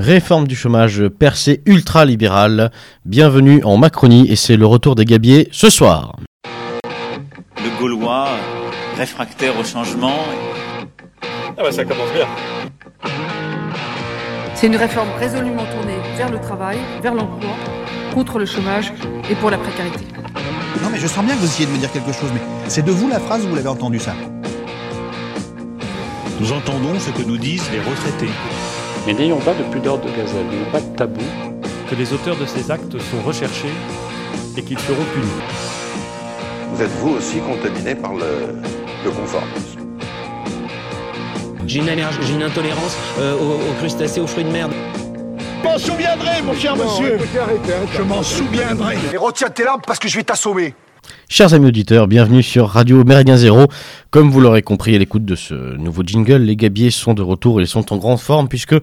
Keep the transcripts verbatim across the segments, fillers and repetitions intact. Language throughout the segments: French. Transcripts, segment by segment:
Réforme du chômage percée ultra-libérale. Bienvenue en Macronie et c'est le retour des Gabiers ce soir. Le Gaulois réfractaire au changement. Ah bah ça commence bien. C'est une réforme résolument tournée vers le travail, vers l'emploi, contre le chômage et pour la précarité. Non mais je sens bien que vous essayez de me dire quelque chose, mais c'est de vous la phrase, vous l'avez entendu ça. Nous entendons ce que nous disent les retraités. Mais n'ayons pas de pudeur de gazelle, n'ayons pas de tabou. Que les auteurs de ces actes sont recherchés et qu'ils seront punis. Vous êtes vous aussi contaminé par le, le conformisme. J'ai une allergie, j'ai une intolérance euh, aux, aux crustacés, aux fruits de merde. Je m'en souviendrai, mon cher non, monsieur écoutez, arrêtez, arrête, Je m'en souviendrai. Et retiens tes larmes parce que je vais t'assommer. Chers amis auditeurs, bienvenue sur Radio Méridien Zéro. Comme vous l'aurez compris à l'écoute de ce nouveau jingle, les Gabiers sont de retour et sont en grande forme puisque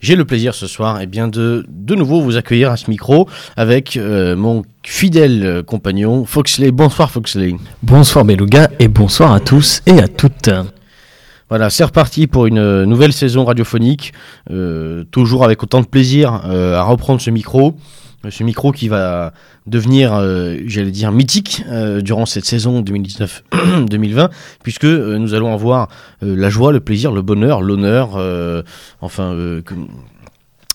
j'ai le plaisir ce soir eh bien, de de nouveau vous accueillir à ce micro avec euh, mon fidèle compagnon Foxley. Bonsoir Foxley. Bonsoir Beluga et bonsoir à tous et à toutes. Voilà, c'est reparti pour une nouvelle saison radiophonique, euh, toujours avec autant de plaisir euh, à reprendre ce micro. Ce micro qui va devenir, euh, j'allais dire, mythique euh, durant cette saison deux mille dix-neuf deux mille vingt, puisque euh, nous allons avoir euh, la joie, le plaisir, le bonheur, l'honneur, euh, enfin, euh, que,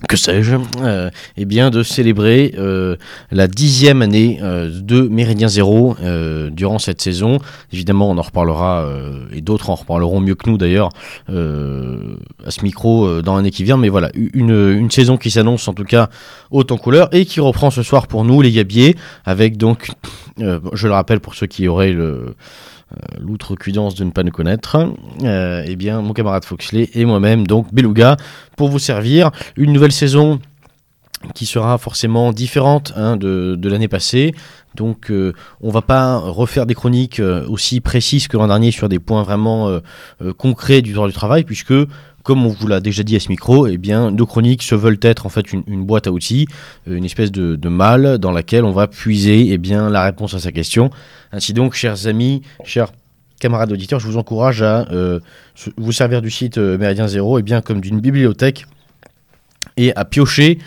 que sais-je, euh, et bien de célébrer euh, la dixième année euh, de Méridien Zéro euh, durant cette saison. Évidemment, on en reparlera, euh, et d'autres en reparleront mieux que nous d'ailleurs, euh, à ce micro euh, dans l'année qui vient, mais voilà, une, une saison qui s'annonce en tout cas haute en couleur et qui reprend ce soir pour nous les Gabiers, avec donc, euh, je le rappelle pour ceux qui auraient le... Euh, l'outrecuidance de ne pas nous connaître, euh, eh bien mon camarade Foxley et moi-même, donc Beluga, pour vous servir une nouvelle saison qui sera forcément différente hein, de, de l'année passée. Donc euh, on va pas refaire des chroniques euh, aussi précises que l'an dernier sur des points vraiment euh, euh, concrets du droit du travail, puisque comme on vous l'a déjà dit à ce micro, eh bien, nos chroniques se veulent être en fait une, une boîte à outils, une espèce de, de malle dans laquelle on va puiser eh bien, la réponse à sa question. Ainsi donc, chers amis, chers camarades auditeurs, je vous encourage à euh, vous servir du site euh, Méridien Zéro eh bien, comme d'une bibliothèque et à piocher,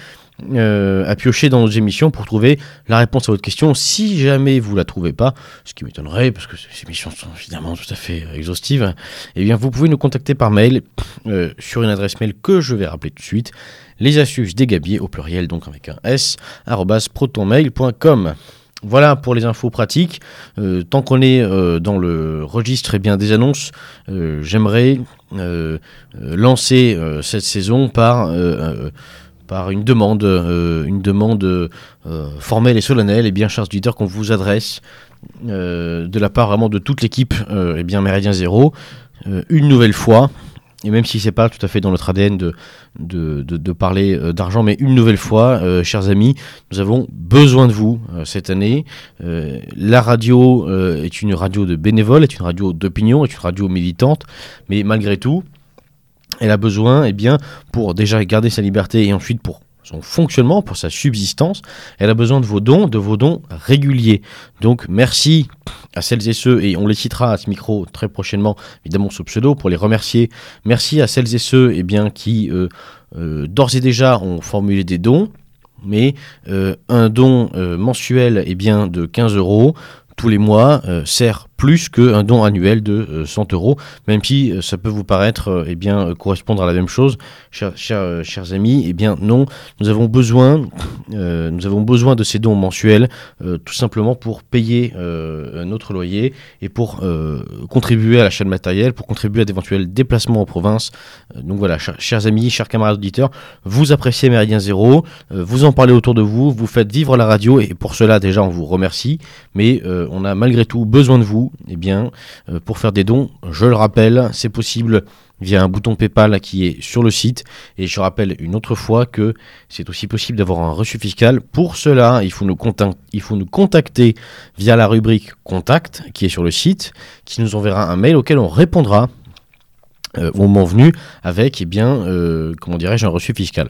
euh, à piocher dans nos émissions pour trouver la réponse à votre question. Si jamais vous ne la trouvez pas, ce qui m'étonnerait parce que ces émissions sont évidemment tout à fait exhaustives, eh bien, vous pouvez nous contacter par mail euh, sur une adresse mail que je vais rappeler tout de suite, les astuces des Gabiers au pluriel, donc avec un S, arrobas protonmail point com. Voilà pour les infos pratiques. Euh, tant qu'on est euh, dans le registre eh bien, des annonces, euh, j'aimerais euh, lancer euh, cette saison par... Euh, euh, par une demande, euh, une demande euh, formelle et solennelle, et bien chers auditeurs, qu'on vous adresse euh, de la part vraiment de toute l'équipe euh, et bien Méridien Zéro, euh, une nouvelle fois, et même si c'est pas tout à fait dans notre A D N de, de, de, de parler euh, d'argent, mais une nouvelle fois, euh, chers amis, nous avons besoin de vous euh, cette année. Euh, la radio euh, est une radio de bénévoles, est une radio d'opinion, est une radio militante, mais malgré tout, elle a besoin, eh bien, pour déjà garder sa liberté et ensuite pour son fonctionnement, pour sa subsistance, elle a besoin de vos dons, de vos dons réguliers. Donc merci à celles et ceux, et on les citera à ce micro très prochainement, évidemment sous pseudo, pour les remercier. Merci à celles et ceux eh bien, qui, euh, euh, d'ores et déjà, ont formulé des dons, mais euh, un don euh, mensuel eh bien, de quinze euros, tous les mois euh, sert plus qu'un don annuel de euh, cent euros, même si euh, ça peut vous paraître euh, eh bien, euh, correspondre à la même chose, chers, chers, euh, chers amis, eh bien non, nous avons besoin, euh, nous avons besoin de ces dons mensuels, euh, tout simplement pour payer euh, notre loyer et pour euh, contribuer à l'achat de matériel, pour contribuer à d'éventuels déplacements en province. Euh, donc voilà, chers, chers amis, chers camarades auditeurs, vous appréciez Méridien Zéro, euh, vous en parlez autour de vous, vous faites vivre la radio, et pour cela déjà on vous remercie, mais euh, on a malgré tout besoin de vous. Eh bien, euh, pour faire des dons, je le rappelle, c'est possible via un bouton PayPal qui est sur le site. Et je rappelle une autre fois que c'est aussi possible d'avoir un reçu fiscal. Pour cela, il faut nous contacter, il faut nous contacter via la rubrique « Contact » qui est sur le site, qui nous enverra un mail auquel on répondra euh, au moment venu avec, eh bien, euh, comment dirais-je, un reçu fiscal.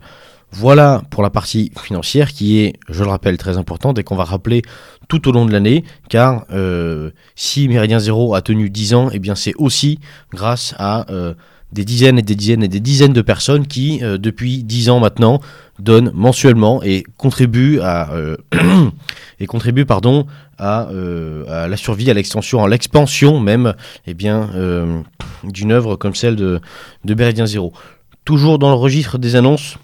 Voilà pour la partie financière qui est, je le rappelle, très importante et qu'on va rappeler tout au long de l'année, car euh, si Méridien Zéro a tenu dix ans, eh bien c'est aussi grâce à euh, des dizaines et des dizaines et des dizaines de personnes qui, euh, depuis dix ans maintenant, donnent mensuellement et contribuent à, euh, et contribuent, pardon, à, euh, à la survie, à l'extension, à l'expansion même, eh bien, euh, d'une œuvre comme celle de, de Méridien Zéro. Toujours dans le registre des annonces,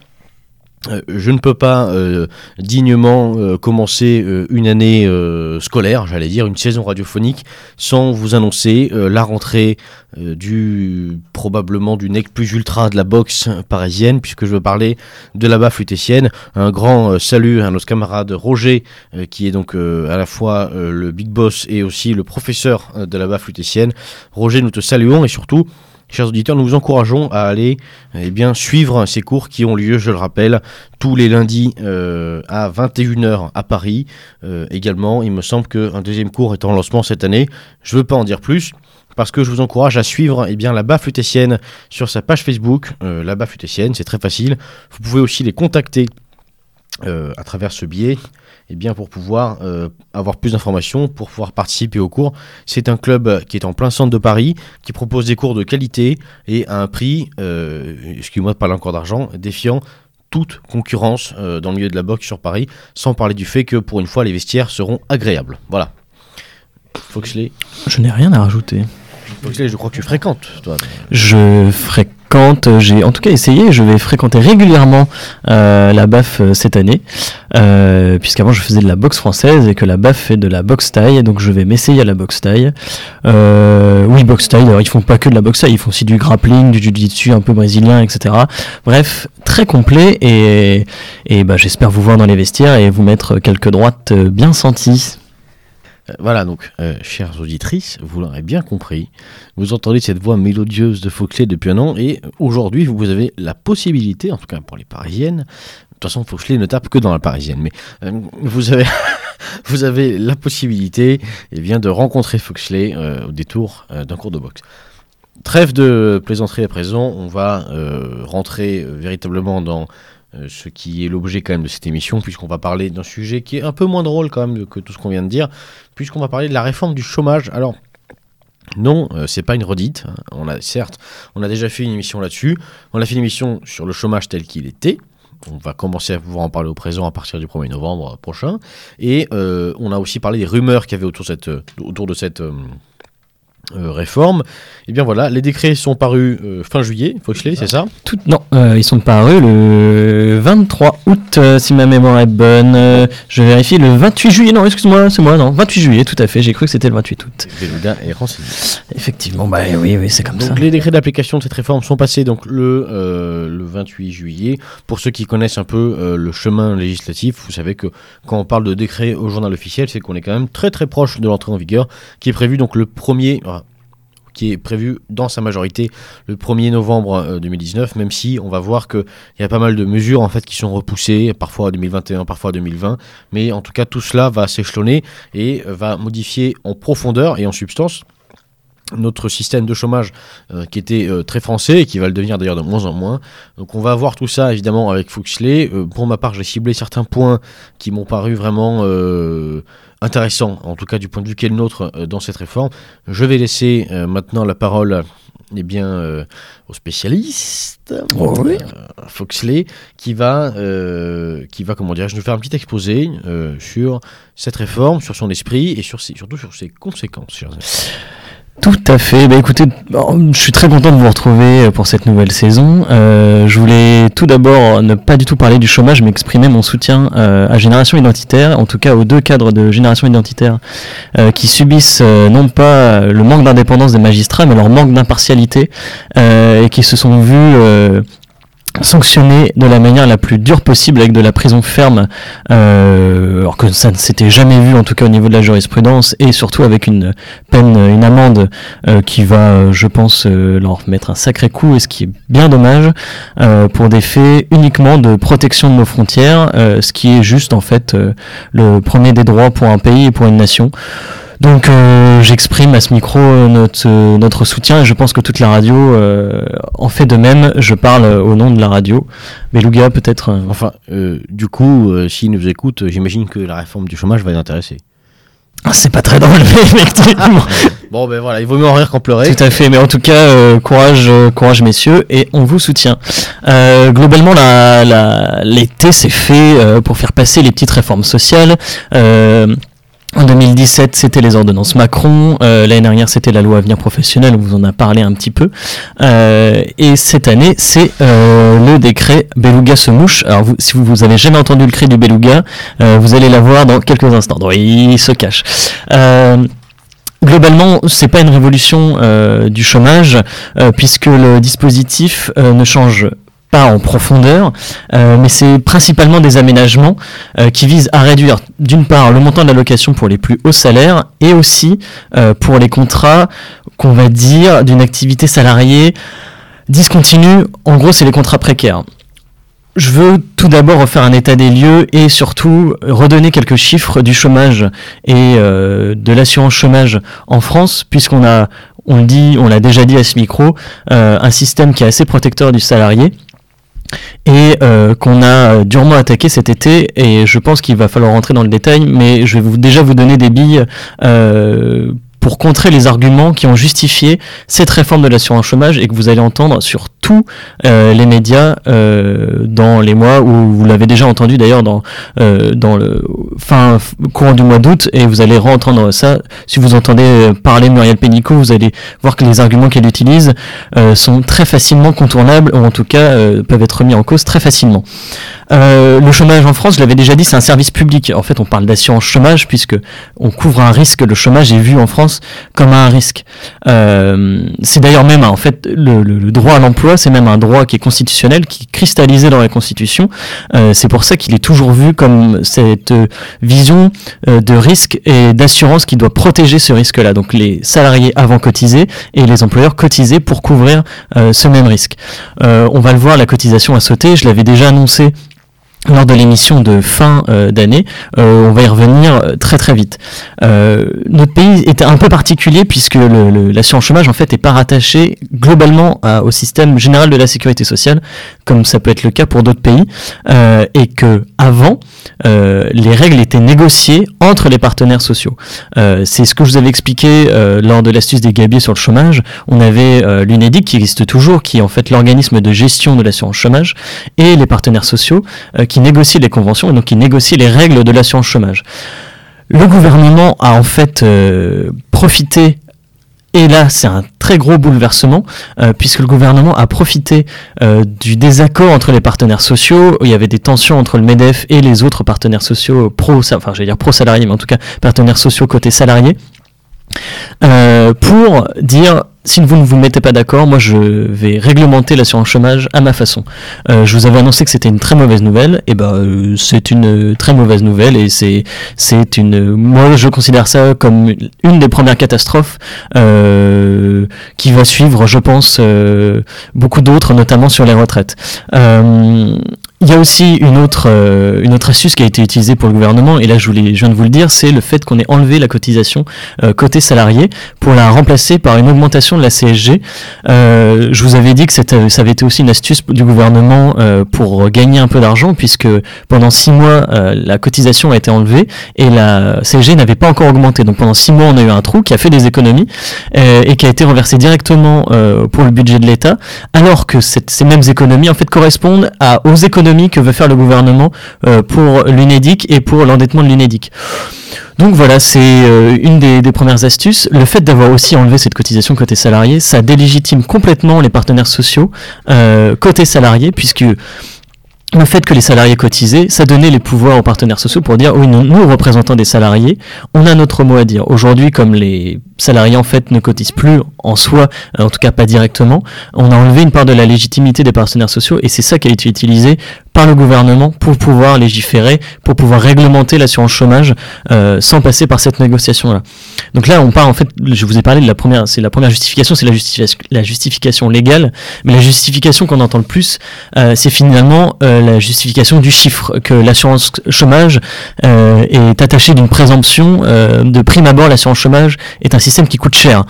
euh, je ne peux pas euh, dignement euh, commencer euh, une année euh, scolaire, j'allais dire une saison radiophonique, sans vous annoncer euh, la rentrée euh, du probablement du nec plus ultra de la boxe parisienne, puisque je veux parler de la Baffe Lutécienne. Un grand euh, salut à nos camarades Roger, euh, qui est donc euh, à la fois euh, le big boss et aussi le professeur euh, de la Baffe Lutécienne. Roger, nous te saluons et surtout, chers auditeurs, nous vous encourageons à aller eh bien, suivre ces cours qui ont lieu, je le rappelle, tous les lundis euh, à vingt et une heures à Paris. Euh, également, il me semble qu'un deuxième cours est en lancement cette année. Je ne veux pas en dire plus, parce que je vous encourage à suivre eh bien, la Baffe Lutécienne sur sa page Facebook. Euh, la Baffe Lutécienne, c'est très facile. Vous pouvez aussi les contacter euh, à travers ce biais. Eh bien, pour pouvoir euh, avoir plus d'informations, pour pouvoir participer aux cours. C'est un club qui est en plein centre de Paris, qui propose des cours de qualité et à un prix, euh, excusez-moi de parler encore d'argent, défiant toute concurrence euh, dans le milieu de la boxe sur Paris, sans parler du fait que pour une fois, les vestiaires seront agréables. Voilà. Foxley. Je n'ai rien à rajouter. Foxley, je crois que tu fréquentes, toi. Je fréquente. Quand j'ai en tout cas essayé, je vais fréquenter régulièrement euh, la Baffe euh, cette année, euh, puisqu'avant je faisais de la boxe française et que la Baffe fait de la boxe thaï, donc je vais m'essayer à la boxe thaï. Euh, oui, boxe thaï, alors ils font pas que de la boxe thaï, ils font aussi du grappling, du jiu-jitsu un peu brésilien, et cetera. Bref, très complet et, et bah, j'espère vous voir dans les vestiaires et vous mettre quelques droites bien senties. Voilà, donc, euh, chères auditrices, vous l'aurez bien compris, vous entendez cette voix mélodieuse de Foxley depuis un an, et aujourd'hui, vous avez la possibilité, en tout cas pour les Parisiennes, de toute façon, Foxley ne tape que dans la Parisienne, mais euh, vous avez... Vous avez la possibilité, eh bien, de rencontrer Foxley euh, au détour euh, d'un cours de boxe. Trêve de plaisanterie à présent, on va euh, rentrer euh, véritablement dans... Euh, ce qui est l'objet quand même de cette émission, puisqu'on va parler d'un sujet qui est un peu moins drôle quand même que tout ce qu'on vient de dire, puisqu'on va parler de la réforme du chômage. Alors non, euh, c'est pas une redite, on a, certes on a déjà fait une émission là-dessus, on a fait une émission sur le chômage tel qu'il était, on va commencer à pouvoir en parler au présent à partir du premier novembre prochain, et euh, on a aussi parlé des rumeurs qu'il y avait autour de cette, autour de cette euh, Euh, réforme. Et bien voilà, les décrets sont parus euh, fin juillet, Foxley, c'est ça ? Tout, Non, euh, ils sont parus le vingt-trois août, euh, si ma mémoire est bonne. Euh, je vérifie le vingt-huit juillet, non, excuse-moi, c'est moi, non, vingt-huit juillet, tout à fait, j'ai cru que c'était le vingt-huit août. Beluga est renseigné. Effectivement, bah oui, oui, c'est comme donc, ça. Donc les décrets d'application de cette réforme sont passés donc le, euh, le vingt-huit juillet. Pour ceux qui connaissent un peu euh, le chemin législatif, vous savez que quand on parle de décret au journal officiel, c'est qu'on est quand même très très proche de l'entrée en vigueur, qui est prévue donc le premier... qui est prévu dans sa majorité le premier novembre deux mille dix-neuf, même si on va voir qu'il y a pas mal de mesures en fait, qui sont repoussées, parfois à deux mille vingt et un, parfois à deux mille vingt, mais en tout cas tout cela va s'échelonner et va modifier en profondeur et en substance notre système de chômage euh, qui était euh, très français et qui va le devenir d'ailleurs de moins en moins. Donc on va voir tout ça évidemment avec Foxley. Euh, pour ma part, j'ai ciblé certains points qui m'ont paru vraiment euh, intéressants, en tout cas du point de vue qui est le nôtre euh, dans cette réforme. Je vais laisser euh, maintenant la parole eh bien, euh, au spécialiste oh, oui. euh, Foxley qui va, euh, qui va comment dire, je vais nous faire un petit exposé euh, sur cette réforme, sur son esprit et sur ses, surtout sur ses conséquences. Chers amis. Tout à fait. Bah écoutez, je suis très content de vous retrouver pour cette nouvelle saison. Euh, je voulais tout d'abord ne pas du tout parler du chômage, mais exprimer mon soutien euh, à Génération Identitaire, en tout cas aux deux cadres de Génération Identitaire, euh, qui subissent euh, non pas le manque d'indépendance des magistrats, mais leur manque d'impartialité, euh, et qui se sont vus... Euh, sanctionné de la manière la plus dure possible avec de la prison ferme, euh, alors que ça ne s'était jamais vu en tout cas au niveau de la jurisprudence, et surtout avec une peine, une amende euh, qui va, je pense, euh, leur mettre un sacré coup, et ce qui est bien dommage euh, pour des faits uniquement de protection de nos frontières, euh, ce qui est juste en fait euh, le premier des droits pour un pays et pour une nation. Donc euh, j'exprime à ce micro notre euh, notre soutien et je pense que toute la radio euh, en fait de même. Je parle au nom de la radio. Beluga peut-être. Euh... Enfin, euh, du coup, euh, s'ils nous écoutent, j'imagine que la réforme du chômage va les intéresser. C'est pas très drôle, mais effectivement. Bon, ben voilà, il vaut mieux en rire qu'en pleurer. Tout à fait, mais en tout cas, euh, courage, euh, courage messieurs, et on vous soutient. Euh, globalement, la, la, l'été s'est fait euh, pour faire passer les petites réformes sociales. Euh, En deux mille dix-sept, c'était les ordonnances Macron. Euh, l'année dernière, c'était la loi Avenir Professionnel, on vous en a parlé un petit peu. Euh, et cette année, c'est euh, le décret Beluga se mouche. Alors, vous, si vous, vous avez jamais entendu le cri du Beluga, euh, vous allez l'avoir dans quelques instants. Donc, il se cache. Euh, Globalement, c'est pas une révolution euh, du chômage, euh, puisque le dispositif euh, ne change pas en profondeur, euh, mais c'est principalement des aménagements euh, qui visent à réduire d'une part le montant de l'allocation pour les plus hauts salaires et aussi euh, pour les contrats qu'on va dire d'une activité salariée discontinue. En gros, c'est les contrats précaires. Je veux tout d'abord refaire un état des lieux et surtout redonner quelques chiffres du chômage et euh, de l'assurance chômage en France, puisqu'on a, on le dit, on l'a déjà dit à ce micro, euh, un système qui est assez protecteur du salarié et euh, qu'on a durement attaqué cet été, et je pense qu'il va falloir rentrer dans le détail, mais je vais vous, déjà vous donner des billes euh, pour contrer les arguments qui ont justifié cette réforme de l'assurance chômage et que vous allez entendre sur tous euh, les médias euh, dans les mois, où vous l'avez déjà entendu d'ailleurs dans, euh, dans le fin courant du mois d'août, et vous allez re-entendre ça. Si vous entendez parler Muriel Pénicaud, vous allez voir que les arguments qu'elle utilise euh, sont très facilement contournables, ou en tout cas euh, peuvent être remis en cause très facilement. Euh, le chômage en France, je l'avais déjà dit, c'est un service public. En fait, on parle d'assurance chômage puisque on couvre un risque. Le chômage est vu en France comme un risque. Euh, c'est d'ailleurs même, en fait, le, le, le droit à l'emploi, c'est même un droit qui est constitutionnel, qui est cristallisé dans la Constitution. Euh, c'est pour ça qu'il est toujours vu comme cette vision euh, de risque et d'assurance qui doit protéger ce risque-là. Donc les salariés avant cotisés et les employeurs cotisés pour couvrir euh, ce même risque. Euh, on va le voir, la cotisation a sauté. Je l'avais déjà annoncé lors de l'émission de fin euh, d'année, euh, on va y revenir très très vite. Euh, notre pays était un peu particulier puisque le, le, l'assurance chômage en fait est pas rattachée globalement à, au système général de la sécurité sociale, comme ça peut être le cas pour d'autres pays, euh, et que avant euh, les règles étaient négociées entre les partenaires sociaux. Euh, c'est ce que je vous avais expliqué euh, lors de l'astuce des Gabiers sur le chômage. On avait euh, l'UNEDIC qui existe toujours, qui est en fait l'organisme de gestion de l'assurance chômage, et les partenaires sociaux euh, qui négocient les conventions et donc qui négocient les règles de l'assurance chômage. Le gouvernement a en fait euh, profité, et là c'est un très gros bouleversement, euh, puisque le gouvernement a profité euh, du désaccord entre les partenaires sociaux. Il y avait des tensions entre le MEDEF et les autres partenaires sociaux pro, enfin j'allais dire pro-salariés, mais en tout cas partenaires sociaux côté salariés, euh, pour dire: si vous ne vous mettez pas d'accord, moi je vais réglementer l'assurance chômage à ma façon. Euh, je vous avais annoncé que c'était une très mauvaise nouvelle, et ben euh, c'est une très mauvaise nouvelle, et c'est c'est une, moi je considère ça comme une des premières catastrophes euh, qui va suivre, je pense, euh, beaucoup d'autres, notamment sur les retraites. Euh, Il y a aussi une autre euh, une autre astuce qui a été utilisée pour le gouvernement, et là je, voulais, je viens de vous le dire, c'est le fait qu'on ait enlevé la cotisation euh, côté salarié pour la remplacer par une augmentation de la C S G. Euh, je vous avais dit que c'était, ça avait été aussi une astuce du gouvernement euh, pour gagner un peu d'argent, puisque pendant six mois euh, la cotisation a été enlevée et la C S G n'avait pas encore augmenté. Donc pendant six mois on a eu un trou qui a fait des économies euh, et qui a été reversé directement euh, pour le budget de l'État, alors que cette, ces mêmes économies en fait correspondent à, aux économies que veut faire le gouvernement euh, pour l'UNEDIC et pour l'endettement de l'UNEDIC. Donc voilà, c'est euh, une des, des premières astuces. Le fait d'avoir aussi enlevé cette cotisation côté salarié, ça délégitime complètement les partenaires sociaux euh, côté salarié, puisque le fait que les salariés cotisaient, ça donnait les pouvoirs aux partenaires sociaux pour dire: oui, nous, nous représentants des salariés, on a notre mot à dire. Aujourd'hui, comme les salariés en fait ne cotisent plus en soi, en tout cas pas directement, on a enlevé une part de la légitimité des partenaires sociaux, et c'est ça qui a été utilisé par le gouvernement pour pouvoir légiférer, pour pouvoir réglementer l'assurance chômage euh, sans passer par cette négociation-là. Donc là, on part en fait, je vous ai parlé de la première, c'est la première justification, c'est la, justifi- la justification légale, mais la justification qu'on entend le plus, euh, c'est finalement euh, la justification du chiffre, que l'assurance chômage euh, est attachée d'une présomption. Euh, de prime abord, l'assurance chômage est un système qui coûte cher.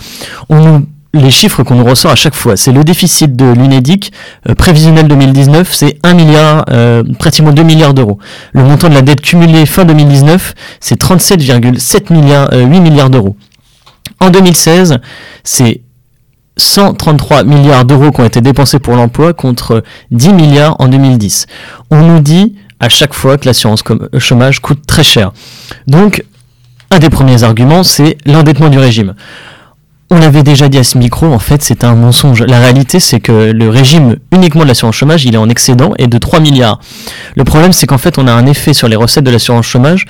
On nous les chiffres qu'on nous ressort à chaque fois, c'est le déficit de l'UNEDIC euh, prévisionnel deux mille dix-neuf, c'est un milliard, euh, pratiquement deux milliards d'euros. Le montant de la dette cumulée fin deux mille dix-neuf, c'est trente-sept virgule sept milliards, euh, huit milliards d'euros. En deux mille seize, c'est cent trente-trois milliards d'euros qui ont été dépensés pour l'emploi contre dix milliards en deux mille dix. On nous dit à chaque fois que l'assurance chômage coûte très cher. Donc, un des premiers arguments, c'est l'endettement du régime. On l'avait déjà dit à ce micro, en fait, c'est un mensonge. La réalité, c'est que le régime uniquement de l'assurance chômage, il est en excédent et de trois milliards. Le problème, c'est qu'en fait, on a un effet sur les recettes de l'assurance chômage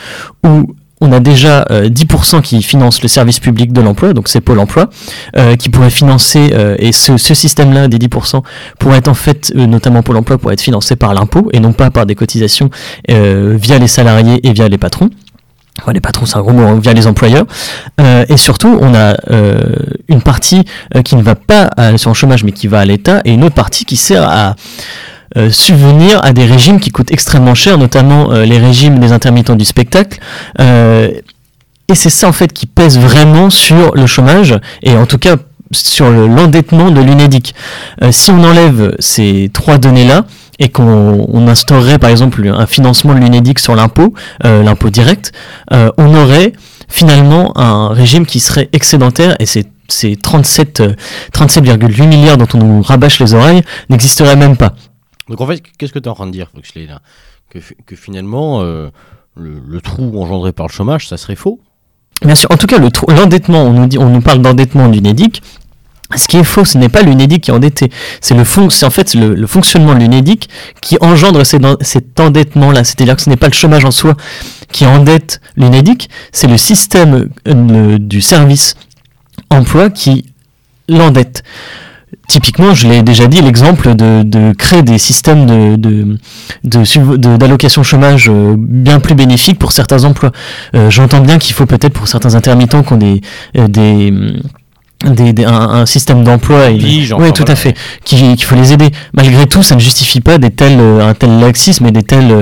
où on a déjà euh, dix pour cent qui financent le service public de l'emploi, donc c'est Pôle emploi, euh, qui pourrait financer, euh, et ce, ce système-là des dix pour cent pourrait être en fait, euh, notamment Pôle emploi, pourrait être financé par l'impôt et non pas par des cotisations euh, via les salariés et via les patrons. Ouais, les patrons, c'est un gros mot, hein, via les employeurs. Euh, et surtout, on a euh, une partie euh, qui ne va pas à l'assurance chômage, mais qui va à l'État, et une autre partie qui sert à euh, subvenir à des régimes qui coûtent extrêmement cher, notamment euh, les régimes des intermittents du spectacle. Euh, et c'est ça, en fait, qui pèse vraiment sur le chômage, et en tout cas sur le, l'endettement de l'UNEDIC. Euh, si on enlève ces trois données-là, et qu'on on instaurerait par exemple un financement de l'UNEDIC sur l'impôt, euh, l'impôt direct, euh, on aurait finalement un régime qui serait excédentaire, et ces, ces trente-sept virgule huit milliards dont on nous rabâche les oreilles n'existeraient même pas. Donc en fait, qu'est-ce que tu es en train de dire, Foxley, là, que, que finalement euh, le, le trou engendré par le chômage, ça serait faux? Bien sûr, en tout cas le trou, l'endettement, on nous dit, on nous parle d'endettement de l'UNEDIC. Ce qui est faux, ce n'est pas l'UNEDIC qui est endetté, c'est le fon- c'est en fait le, le fonctionnement de l'UNEDIC qui engendre ces, cet endettement-là. C'est-à-dire que ce n'est pas le chômage en soi qui endette l'UNEDIC, c'est le système euh, du service emploi qui l'endette. Typiquement, je l'ai déjà dit, l'exemple de, de créer des systèmes de, de, de, de, d'allocation chômage bien plus bénéfiques pour certains emplois. Euh, j'entends bien qu'il faut peut-être pour certains intermittents qui ont des... des Des, des, un, un système d'emploi, oui, et, ouais, tout à fait, qu'il, qu'il faut les aider. Malgré tout, ça ne justifie pas des tels, un tel laxisme et des tels,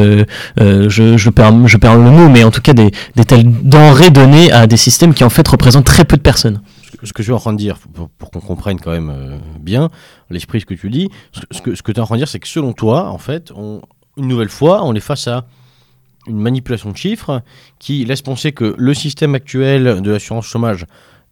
euh, je, je perds, je perds le mot, mais en tout cas des, des tels denrées données à des systèmes qui en fait représentent très peu de personnes. Ce que je suis en train de dire, pour, pour qu'on comprenne quand même euh, bien l'esprit de ce que tu dis, ce que, ce que tu es en train de dire, c'est que selon toi, en fait, on, une nouvelle fois, on est face à une manipulation de chiffres qui laisse penser que le système actuel de l'assurance chômage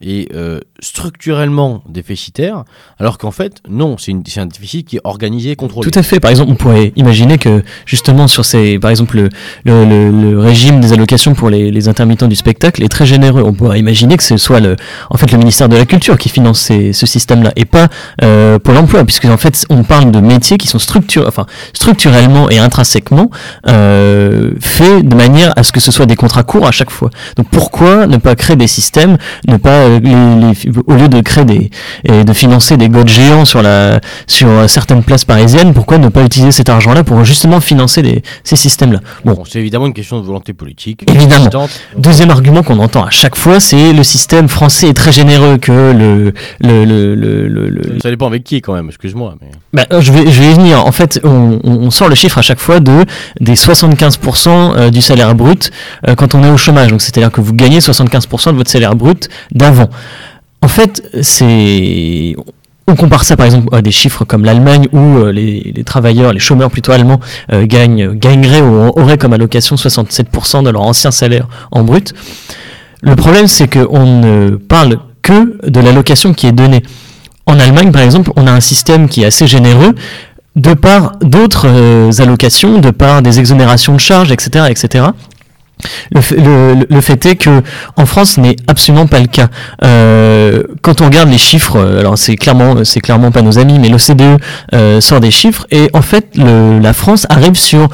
et euh, structurellement déficitaire, alors qu'en fait, non, c'est, une, c'est un déficit qui est organisé et contrôlé. Tout à fait. Par exemple, on pourrait imaginer que, justement, sur ces, par exemple, le, le, le, le régime des allocations pour les, les intermittents du spectacle est très généreux. On pourrait imaginer que ce soit le, en fait, le ministère de la Culture qui finance ces, ce système-là, et pas euh, Pôle emploi, puisque en fait, on parle de métiers qui sont structure, enfin, structurellement et intrinsèquement euh, faits de manière à ce que ce soit des contrats courts à chaque fois. Donc, pourquoi ne pas créer des systèmes, ne pas Les, les, au lieu de créer des, et de financer des godes géants sur la, sur certaines places parisiennes, pourquoi ne pas utiliser cet argent-là pour justement financer des, ces systèmes-là? Bon, bon, c'est évidemment une question de volonté politique. Évidemment. Existante. Deuxième argument qu'on entend à chaque fois, c'est le système français est très généreux, que le, le, le, le, le, le... Ça dépend avec qui quand même, excuse-moi. Mais... Bah, je vais, je vais y venir. En fait, on, on sort le chiffre à chaque fois de, des soixante-quinze pour cent du salaire brut quand on est au chômage. Donc, c'est-à-dire que vous gagnez soixante-quinze pour cent de votre salaire brut d'avant. En fait, c'est... on compare ça par exemple à des chiffres comme l'Allemagne où euh, les, les travailleurs, les chômeurs plutôt allemands euh, gagnent, gagneraient ou auraient comme allocation soixante-sept pour cent de leur ancien salaire en brut. Le problème, c'est qu'on ne parle que de l'allocation qui est donnée. En Allemagne, par exemple, on a un système qui est assez généreux de par d'autres euh, allocations, de par des exonérations de charges, et cetera, et cetera. Le fait, le, le fait est que en France, ce n'est absolument pas le cas. Euh, quand on regarde les chiffres, alors c'est clairement, c'est clairement pas nos amis, mais l'O C D E euh, sort des chiffres et en fait, le, la France arrive sur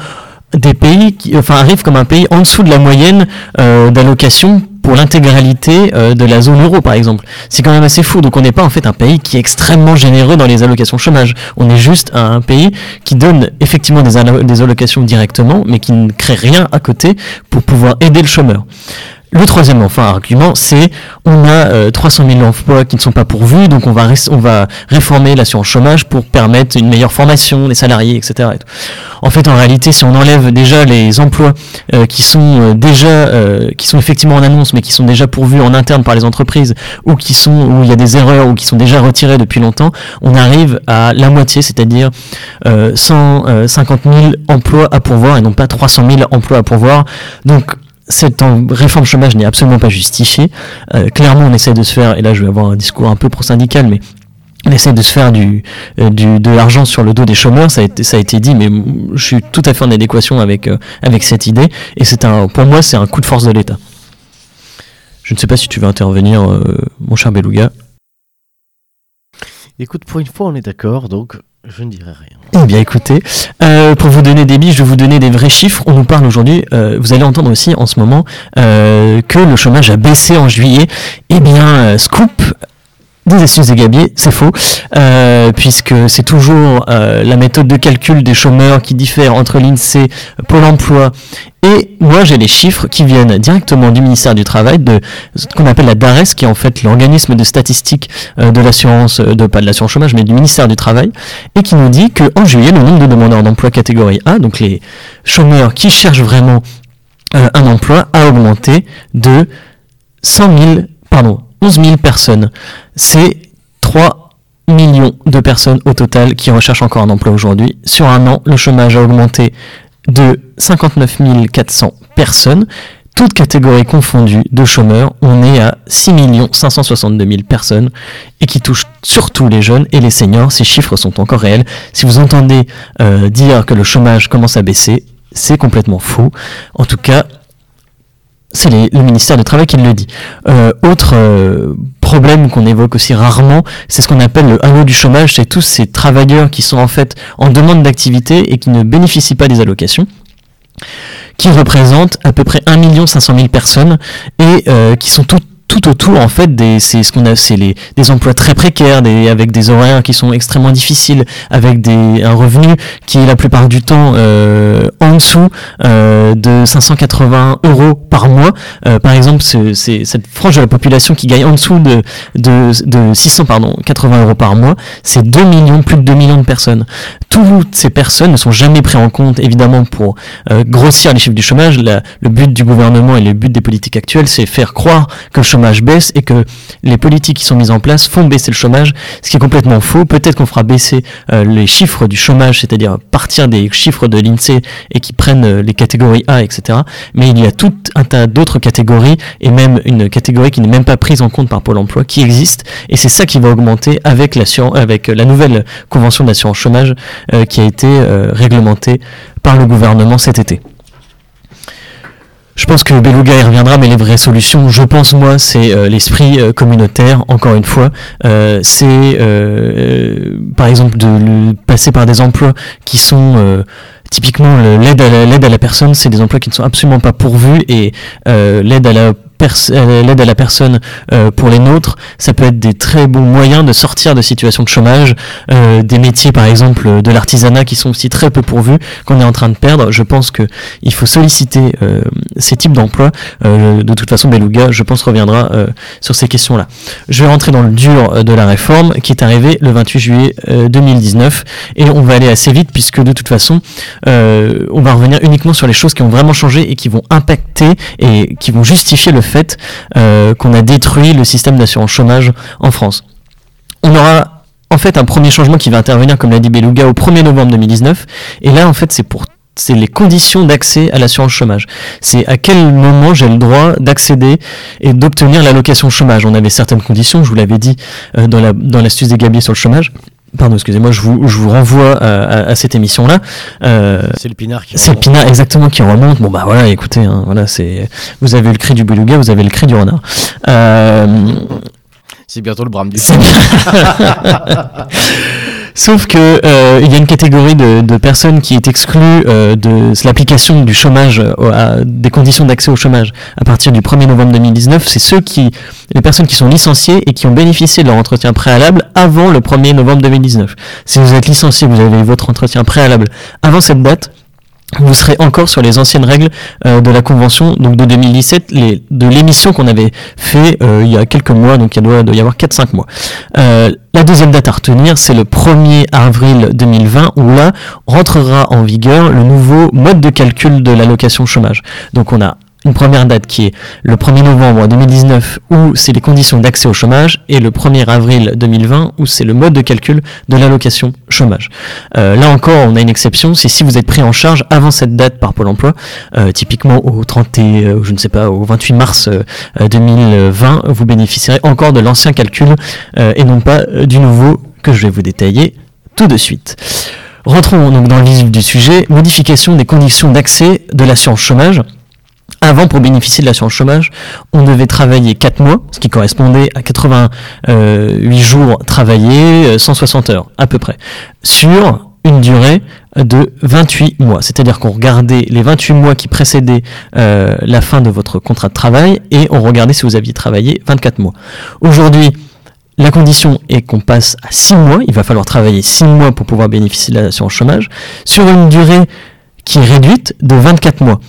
des pays, qui, enfin arrive comme un pays en dessous de la moyenne euh, d'allocation pour l'intégralité euh, de la zone euro, par exemple. C'est quand même assez fou. Donc on n'est pas en fait un pays qui est extrêmement généreux dans les allocations chômage. On est juste un pays qui donne effectivement des, allo- des allocations directement, mais qui ne crée rien à côté pour pouvoir aider le chômeur. Le troisième enfin argument, c'est on a euh, trois cent mille emplois qui ne sont pas pourvus, donc on va ré- on va réformer l'assurance chômage pour permettre une meilleure formation des salariés, et cetera. Et en fait, en réalité, si on enlève déjà les emplois euh, qui sont euh, déjà euh, qui sont effectivement en annonce, mais qui sont déjà pourvus en interne par les entreprises, ou qui sont où il y a des erreurs ou qui sont déjà retirés depuis longtemps, on arrive à la moitié, c'est-à-dire euh, cent cinquante mille emplois à pourvoir et non pas trois cent mille emplois à pourvoir. Donc cette réforme chômage n'est absolument pas justifiée. Euh, clairement, on essaie de se faire, et là je vais avoir un discours un peu pro-syndical, mais on essaie de se faire du, du, de l'argent sur le dos des chômeurs, ça a été, ça a été dit, mais je suis tout à fait en adéquation avec, euh, avec cette idée, et c'est un, pour moi c'est un coup de force de l'État. Je ne sais pas si tu veux intervenir, euh, mon cher Beluga. Écoute, pour une fois on est d'accord, donc... Je ne dirai rien. Eh bien écoutez, euh, pour vous donner des billes, je vais vous donner des vrais chiffres. On nous parle aujourd'hui, euh, vous allez entendre aussi en ce moment, euh, que le chômage a baissé en juillet. Eh bien, euh, scoop des astuces des Gabiers, c'est faux, euh, puisque c'est toujours euh, la méthode de calcul des chômeurs qui diffère entre l'INSEE, Pôle emploi, et moi j'ai les chiffres qui viennent directement du ministère du Travail, de ce qu'on appelle la DARES, qui est en fait l'organisme de statistique euh, de l'assurance, de pas de l'assurance chômage, mais du ministère du Travail, et qui nous dit qu'en juillet, le nombre de demandeurs d'emploi catégorie A, donc les chômeurs qui cherchent vraiment euh, un emploi, a augmenté de cent mille, pardon, onze mille personnes. C'est trois millions de personnes au total qui recherchent encore un emploi aujourd'hui. Sur un an, le chômage a augmenté de cinquante-neuf mille quatre cents personnes. Toutes catégories confondues de chômeurs, on est à six millions cinq cent soixante-deux mille personnes et qui touchent surtout les jeunes et les seniors. Ces chiffres sont encore réels. Si vous entendez euh, dire que le chômage commence à baisser, c'est complètement faux. En tout cas, c'est les, le ministère du Travail qui le dit. Euh, autre euh, problème qu'on évoque aussi rarement, c'est ce qu'on appelle le halo du chômage, c'est tous ces travailleurs qui sont en fait en demande d'activité et qui ne bénéficient pas des allocations, qui représentent à peu près un million cinq cent mille personnes et euh, qui sont toutes tout autour en fait des c'est ce qu'on a c'est les des emplois très précaires, des avec des horaires qui sont extrêmement difficiles, avec des un revenu qui est la plupart du temps euh, en dessous euh, de cinq cent quatre-vingts euros par mois. Euh, par exemple, c'est, c'est cette frange de la population qui gagne en dessous de de de six cents pardon quatre-vingts euros par mois, c'est deux millions, plus de deux millions de personnes. Toutes ces personnes ne sont jamais prises en compte évidemment pour euh, grossir les chiffres du chômage. La, le but du gouvernement et le but des politiques actuelles, c'est faire croire que le chômage baisse et que les politiques qui sont mises en place font baisser le chômage, ce qui est complètement faux. Peut-être qu'on fera baisser euh, les chiffres du chômage, c'est-à-dire partir des chiffres de l'INSEE et qui prennent euh, les catégories A, et cetera. Mais il y a tout un tas d'autres catégories et même une catégorie qui n'est même pas prise en compte par Pôle emploi qui existe, et c'est ça qui va augmenter avec, avec la nouvelle convention d'assurance chômage euh, qui a été euh, réglementée par le gouvernement cet été. Je pense que Beluga y reviendra, mais les vraies solutions, je pense moi, c'est euh, l'esprit euh, communautaire, encore une fois. Euh, c'est, euh, euh, par exemple, de, de passer par des emplois qui sont... Euh, typiquement, le, l'aide, à la, l'aide à la personne, c'est des emplois qui ne sont absolument pas pourvus, et euh, l'aide à la l'aide à la personne euh, pour les nôtres, ça peut être des très bons moyens de sortir de situations de chômage, euh, des métiers par exemple de l'artisanat qui sont aussi très peu pourvus, qu'on est en train de perdre. Je pense que il faut solliciter euh, ces types d'emplois. Euh, de toute façon, Beluga, je pense, reviendra euh, sur ces questions-là. Je vais rentrer dans le dur de la réforme qui est arrivée le vingt-huit juillet euh, deux mille dix-neuf, et on va aller assez vite puisque de toute façon, euh, on va revenir uniquement sur les choses qui ont vraiment changé et qui vont impacter et qui vont justifier le fait fait euh, qu'on a détruit le système d'assurance chômage en France. On aura en fait un premier changement qui va intervenir, comme l'a dit Beluga, au premier novembre deux mille dix-neuf, et là en fait c'est pour c'est les conditions d'accès à l'assurance chômage. C'est à quel moment j'ai le droit d'accéder et d'obtenir l'allocation chômage. On avait certaines conditions, je vous l'avais dit euh, dans la dans l'astuce des Gabiers sur le chômage. Pardon, excusez-moi, je vous, je vous renvoie à, à, à cette émission-là. Euh, c'est le pinard qui remonte. C'est le pinard, exactement, qui remonte. Bon, bah voilà, écoutez, hein, voilà, c'est... vous avez le cri du Beluga, vous avez le cri du renard. Euh... C'est bientôt le brame du renard. Sauf que euh, il y a une catégorie de, de personnes qui est exclue euh, de l'application du chômage, euh, à, des conditions d'accès au chômage à partir du premier novembre deux mille dix-neuf. C'est ceux qui, les personnes qui sont licenciées et qui ont bénéficié de leur entretien préalable avant le premier novembre deux mille dix-neuf. Si vous êtes licencié, vous avez votre entretien préalable avant cette date, vous serez encore sur les anciennes règles euh, de la convention donc de deux mille dix-sept, les, de l'émission qu'on avait fait euh, il y a quelques mois, donc il doit, doit y avoir quatre cinq mois. Euh, la deuxième date à retenir, c'est le premier avril deux mille vingt, où là rentrera en vigueur le nouveau mode de calcul de l'allocation chômage. Donc on a une première date qui est le premier novembre deux mille dix-neuf, où c'est les conditions d'accès au chômage, et le premier avril deux mille vingt, où c'est le mode de calcul de l'allocation chômage. Euh, là encore, on a une exception, c'est si vous êtes pris en charge avant cette date par Pôle emploi, euh, typiquement au trente et, euh, je ne sais pas, au vingt-huit mars euh, deux mille vingt, vous bénéficierez encore de l'ancien calcul, euh, et non pas euh, du nouveau, que je vais vous détailler tout de suite. Rentrons donc dans le vif du sujet, modification des conditions d'accès de l'assurance chômage. Avant, pour bénéficier de l'assurance chômage, on devait travailler quatre mois, ce qui correspondait à quatre-vingt-huit jours travaillés, cent soixante heures à peu près, sur une durée de vingt-huit mois. C'est-à-dire qu'on regardait les vingt-huit mois qui précédaient euh, la fin de votre contrat de travail et on regardait si vous aviez travaillé vingt-quatre mois. Aujourd'hui, la condition est qu'on passe à six mois. Il va falloir travailler six mois pour pouvoir bénéficier de l'assurance chômage sur une durée qui est réduite de vingt-quatre mois.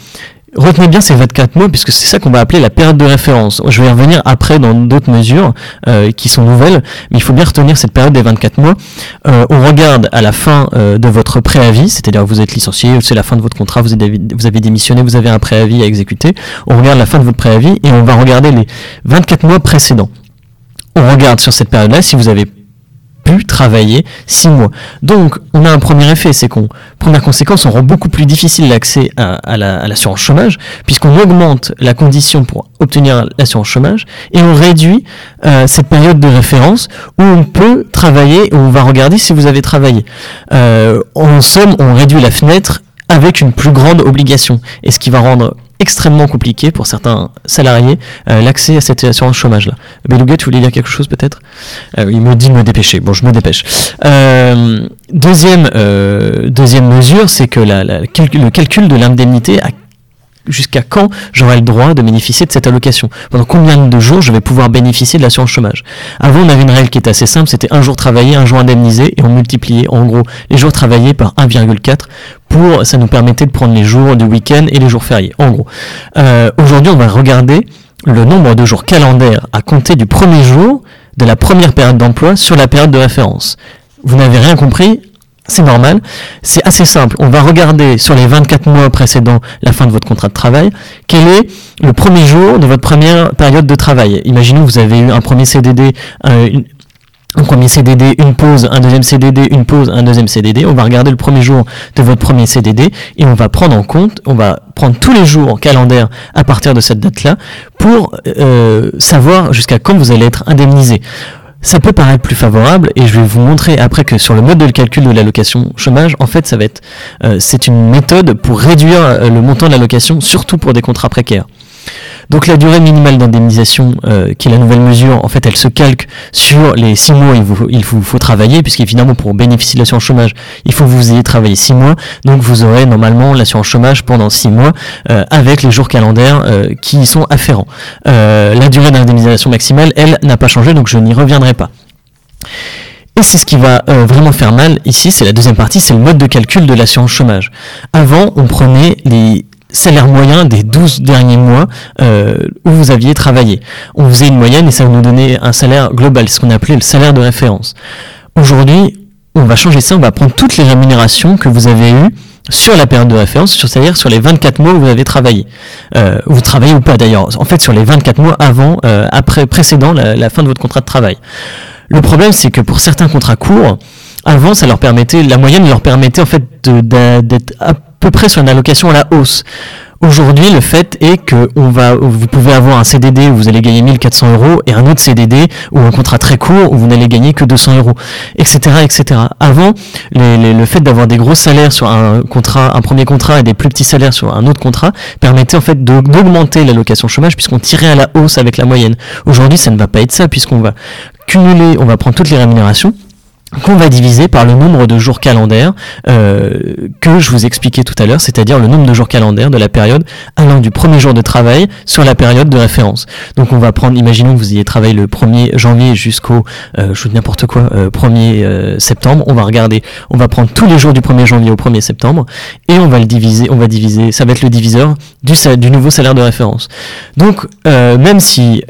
Retenez bien ces vingt-quatre mois, puisque c'est ça qu'on va appeler la période de référence. Je vais y revenir après dans d'autres mesures euh, qui sont nouvelles, mais il faut bien retenir cette période des vingt-quatre mois. Euh, on regarde à la fin euh, de votre préavis, c'est-à-dire vous êtes licencié, c'est la fin de votre contrat, vous avez, vous avez démissionné, vous avez un préavis à exécuter. On regarde la fin de votre préavis et on va regarder les vingt-quatre mois précédents. On regarde sur cette période-là si vous avez pu travailler six mois. Donc, on a un premier effet, c'est qu'on, première conséquence, on rend beaucoup plus difficile l'accès à, à, la, à l'assurance chômage, puisqu'on augmente la condition pour obtenir l'assurance chômage, et on réduit euh, cette période de référence où on peut travailler, où on va regarder si vous avez travaillé. Euh, en somme, on réduit la fenêtre avec une plus grande obligation, et ce qui va rendre extrêmement compliqué pour certains salariés euh, l'accès à cette assurance chômage-là. Beluga, tu voulais dire quelque chose peut-être ? euh, Il me dit de me dépêcher, bon je me dépêche. Euh, deuxième, euh, deuxième mesure, c'est que la, la, le calcul de l'indemnité a jusqu'à quand j'aurai le droit de bénéficier de cette allocation ? Pendant combien de jours je vais pouvoir bénéficier de l'assurance chômage ? Avant, on avait une règle qui était assez simple, c'était un jour travaillé, un jour indemnisé, et on multipliait en gros les jours travaillés par un virgule quatre pour, ça nous permettait de prendre les jours du week-end et les jours fériés, en gros. Euh, aujourd'hui, on va regarder le nombre de jours calendaires à compter du premier jour de la première période d'emploi sur la période de référence. Vous n'avez rien compris ? C'est normal, c'est assez simple. On va regarder sur les vingt-quatre mois précédant la fin de votre contrat de travail, quel est le premier jour de votre première période de travail. Imaginons que vous avez eu un premier C D D, euh, une... un premier C D D, une pause, un deuxième C D D, une pause, un deuxième C D D. On va regarder le premier jour de votre premier C D D et on va prendre en compte, on va prendre tous les jours en calendaire à partir de cette date-là pour euh, savoir jusqu'à quand vous allez être indemnisé. Ça peut paraître plus favorable, et je vais vous montrer après que sur le mode de calcul de l'allocation chômage, en fait, ça va être, euh, c'est une méthode pour réduire euh, le montant de l'allocation, surtout pour des contrats précaires. Donc la durée minimale d'indemnisation, euh, qui est la nouvelle mesure, en fait, elle se calque sur les six mois où il vous, il vous faut travailler, puisqu'évidemment, pour bénéficier de l'assurance chômage, il faut que vous ayez travaillé six mois. Donc vous aurez normalement l'assurance chômage pendant six mois, euh, avec les jours calendaires euh, qui y sont afférents. Euh, la durée d'indemnisation maximale, elle, n'a pas changé, donc je n'y reviendrai pas. Et c'est ce qui va euh, vraiment faire mal ici, c'est la deuxième partie, c'est le mode de calcul de l'assurance chômage. Avant, on prenait les salaire moyen des douze derniers mois euh, où vous aviez travaillé. On faisait une moyenne et ça nous donnait un salaire global, ce qu'on appelait le salaire de référence. Aujourd'hui, on va changer ça, on va prendre toutes les rémunérations que vous avez eues sur la période de référence, c'est-à-dire sur les vingt-quatre mois où vous avez travaillé. Euh, vous travaillez ou pas d'ailleurs, en fait sur les vingt-quatre mois avant, euh, après, précédant la, la fin de votre contrat de travail. Le problème, c'est que pour certains contrats courts, avant, ça leur permettait, la moyenne leur permettait en fait de, de, d'être à peu près sur une allocation à la hausse. Aujourd'hui, le fait est que on va, vous pouvez avoir un C D D où vous allez gagner mille quatre cents euros et un autre C D D ou un contrat très court où vous n'allez gagner que deux cents euros, et cetera, et cetera. Avant, les, les, le fait d'avoir des gros salaires sur un contrat, un premier contrat et des plus petits salaires sur un autre contrat permettait en fait de, d'augmenter l'allocation chômage puisqu'on tirait à la hausse avec la moyenne. Aujourd'hui, ça ne va pas être ça puisqu'on va cumuler, on va prendre toutes les rémunérations. qu'on va diviser par le nombre de jours calendaires euh, que je vous expliquais tout à l'heure, c'est-à-dire le nombre de jours calendaires de la période allant du premier jour de travail sur la période de référence. Donc on va prendre, imaginons que vous ayez travaillé le premier janvier jusqu'au, euh, je vous dis n'importe quoi, euh, premier septembre, on va regarder, on va prendre tous les jours du premier janvier au premier septembre et on va le diviser, on va diviser, ça va être le diviseur du, du nouveau salaire de référence. Donc euh, même si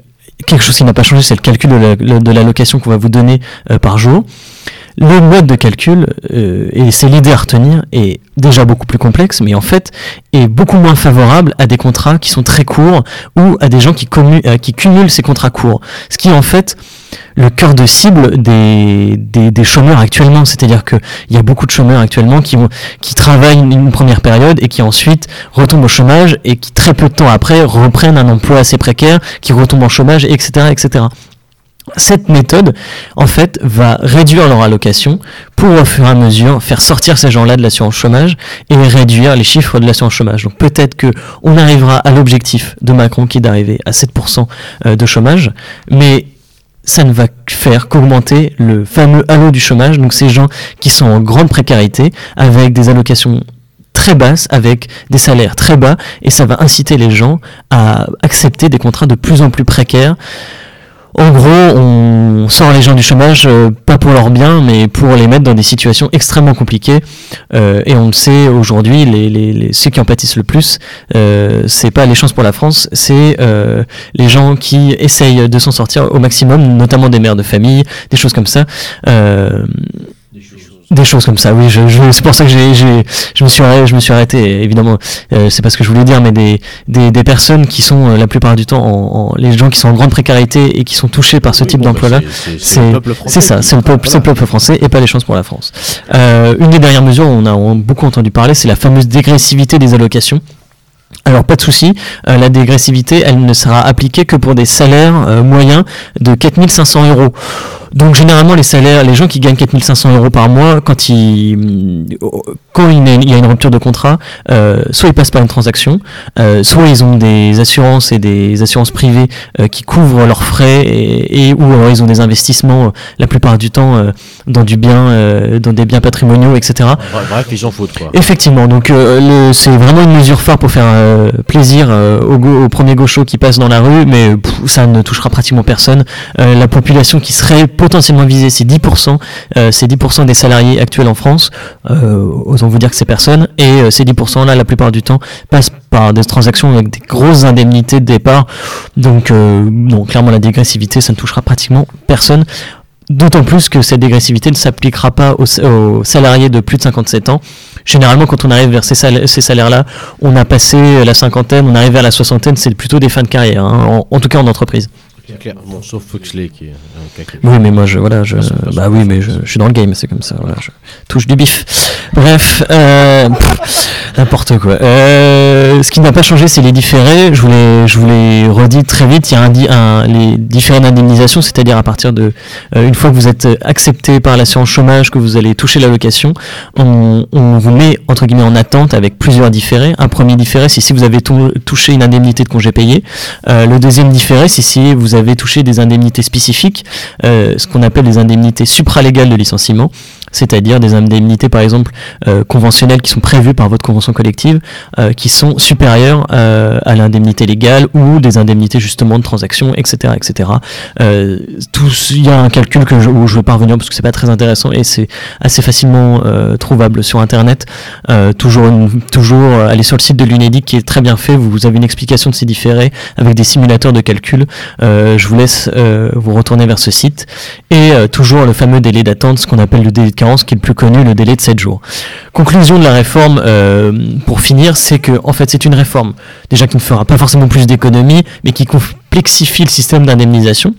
quelque chose qui n'a pas changé, c'est le calcul de l'allocation qu'on va vous donner euh, par jour. Le mode de calcul, euh, et c'est l'idée à retenir, est déjà beaucoup plus complexe, mais en fait est beaucoup moins favorable à des contrats qui sont très courts ou à des gens qui, commu- euh, qui cumulent ces contrats courts. Ce qui est en fait le cœur de cible des, des, des chômeurs actuellement. C'est-à-dire qu'il y a beaucoup de chômeurs actuellement qui, vont, qui travaillent une, une première période et qui ensuite retombent au chômage et qui très peu de temps après reprennent un emploi assez précaire, qui retombent en chômage, et cetera, et cetera. Cette méthode, en fait, va réduire leur allocation pour, au fur et à mesure, faire sortir ces gens-là de l'assurance chômage et réduire les chiffres de l'assurance chômage. Donc peut-être que on arrivera à l'objectif de Macron qui est d'arriver à sept pour cent de chômage, mais ça ne va faire qu'augmenter le fameux halo du chômage, donc ces gens qui sont en grande précarité, avec des allocations très basse, avec des salaires très bas, et ça va inciter les gens à accepter des contrats de plus en plus précaires. En gros, on sort les gens du chômage, euh, pas pour leur bien, mais pour les mettre dans des situations extrêmement compliquées. Euh, et on le sait aujourd'hui, les, les, les, ceux qui en pâtissent le plus, euh, c'est pas les chances pour la France, c'est euh, les gens qui essayent de s'en sortir au maximum, notamment des mères de famille, des choses comme ça. Euh, Des choses comme ça, oui. Je, je, c'est pour ça que j'ai, j'ai, je me suis, je me suis arrêté. Évidemment, euh, c'est pas ce que je voulais dire, mais des, des, des personnes qui sont euh, la plupart du temps, en, en, les gens qui sont en grande précarité et qui sont touchés par ce oui, type bon, d'emploi-là, c'est, c'est, c'est, c'est, le peuple français, c'est ça, c'est le peuple, c'est le peuple français et pas les chances pour la France. Euh, une des dernières mesures, on a, on a beaucoup entendu parler, c'est la fameuse dégressivité des allocations. Alors pas de souci, euh, la dégressivité, elle ne sera appliquée que pour des salaires euh, moyens de quatre mille cinq cents euros. Donc généralement les salaires, les gens qui gagnent quatre mille cinq cents euros par mois, quand ils, quand il y a une rupture de contrat, euh, soit ils passent par une transaction, euh, soit ils ont des assurances et des assurances privées euh, qui couvrent leurs frais et, et ou alors ils ont des investissements euh, la plupart du temps euh, dans du bien, euh, dans des biens patrimoniaux, et cetera. Bref, ils s'en foutent quoi. Effectivement, donc euh, le, c'est vraiment une mesure phare pour faire un Euh, plaisir euh, au, go- au premier gaucho qui passe dans la rue, mais pff, ça ne touchera pratiquement personne. Euh, la population qui serait potentiellement visée, c'est dix pour cent, euh, c'est dix pour cent des salariés actuels en France, euh, osons vous dire que c'est personne, et euh, ces dix pour cent là, la plupart du temps, passent par des transactions avec des grosses indemnités de départ, donc euh, non, clairement la dégressivité, ça ne touchera pratiquement personne. D'autant plus que cette dégressivité ne s'appliquera pas aux, aux salariés de plus de cinquante-sept ans. Généralement, quand on arrive vers ces, salaires, ces salaires-là, on a passé la cinquantaine, on arrive vers la soixantaine, c'est plutôt des fins de carrière, hein, en, en tout cas en entreprise. Claire. Bon, sauf Foxley qui est un cas. Oui, mais moi, je, voilà, je, façon, bah oui, mais je, je suis dans le game, c'est comme ça. Voilà, je touche du bif. Bref, euh, pff, n'importe quoi. Euh, ce qui n'a pas changé, c'est les différés. Je vous les, je vous les redis très vite. Il y a un, un, les différés d'indemnisation, c'est-à-dire à partir de euh, une fois que vous êtes accepté par l'assurance chômage, que vous allez toucher l'allocation, on, on vous met entre guillemets en attente avec plusieurs différés. Un premier différé, c'est si vous avez t- touché une indemnité de congé payé. Euh, le deuxième différé, c'est si vous avez avez touché des indemnités spécifiques, euh, ce qu'on appelle les indemnités supralégales de licenciement, c'est-à-dire des indemnités par exemple euh, conventionnelles qui sont prévues par votre convention collective, euh, qui sont supérieures euh, à l'indemnité légale ou des indemnités justement de transaction, et cetera, et cetera. Euh, tous, il y a un calcul que je, où je veux pas revenir parce que c'est pas très intéressant et c'est assez facilement euh, trouvable sur Internet. Euh, toujours, une, toujours aller sur le site de l'UNEDIC qui est très bien fait. Vous avez une explication de ces différés avec des simulateurs de calcul. Euh, je vous laisse euh, vous retourner vers ce site et euh, toujours le fameux délai d'attente, ce qu'on appelle le délai de qui est le plus connu, le délai de sept jours. Conclusion de la réforme, euh, pour finir, c'est que en fait c'est une réforme déjà qui ne fera pas forcément plus d'économies, mais qui complexifie le système d'indemnisation.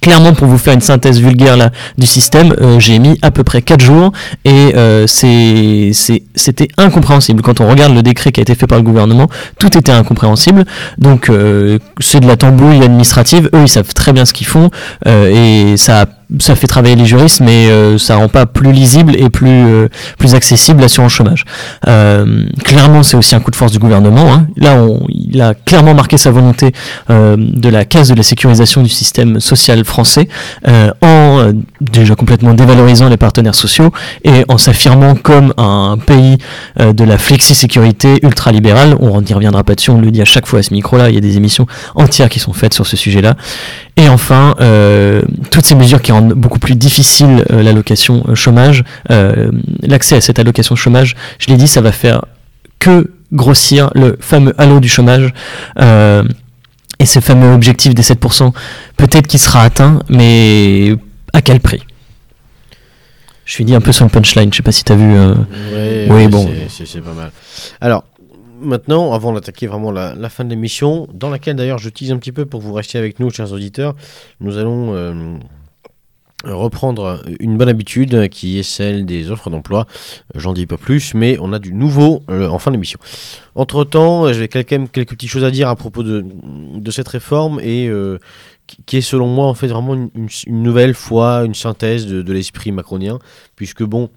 Clairement, pour vous faire une synthèse vulgaire là du système, euh, j'ai mis à peu près quatre jours et euh, c'est, c'est, c'était incompréhensible. Quand on regarde le décret qui a été fait par le gouvernement, tout était incompréhensible. Donc euh, c'est de la tambouille administrative. Eux, ils savent très bien ce qu'ils font euh, et ça a ça fait travailler les juristes, mais euh, ça rend pas plus lisible et plus euh, plus accessible l'assurance chômage. Euh, clairement, c'est aussi un coup de force du gouvernement, hein. Là, on, il a clairement marqué sa volonté euh, de la casse de la sécurisation du système social français, euh, en euh, déjà complètement dévalorisant les partenaires sociaux et en s'affirmant comme un pays euh, de la flexi-sécurité ultra-libérale. On n'y reviendra pas dessus, on le dit à chaque fois à ce micro-là, il y a des émissions entières qui sont faites sur ce sujet-là. Et enfin, euh, toutes ces mesures qui rendent beaucoup plus difficile euh, l'allocation chômage, euh, l'accès à cette allocation chômage, je l'ai dit, ça va faire que grossir le fameux halo du chômage, euh, et ce fameux objectif des sept pour cent, peut-être qu'il sera atteint, mais à quel prix ? Je suis dit un peu sur une punchline, je sais pas si t'as vu... Euh... Oui, oui, oui, bon. C'est, c'est, c'est pas mal. Alors... Maintenant, avant d'attaquer vraiment la, la fin de l'émission, dans laquelle d'ailleurs je tease un petit peu pour que vous restiez avec nous, chers auditeurs, nous allons euh, reprendre une bonne habitude qui est celle des offres d'emploi. J'en dis pas plus, mais on a du nouveau euh, en fin d'émission. Entre-temps, j'ai quand même quelques petites choses à dire à propos de, de cette réforme et... Euh, qui est selon moi en fait vraiment une, une, une nouvelle fois une synthèse de, de l'esprit macronien, puisque bon,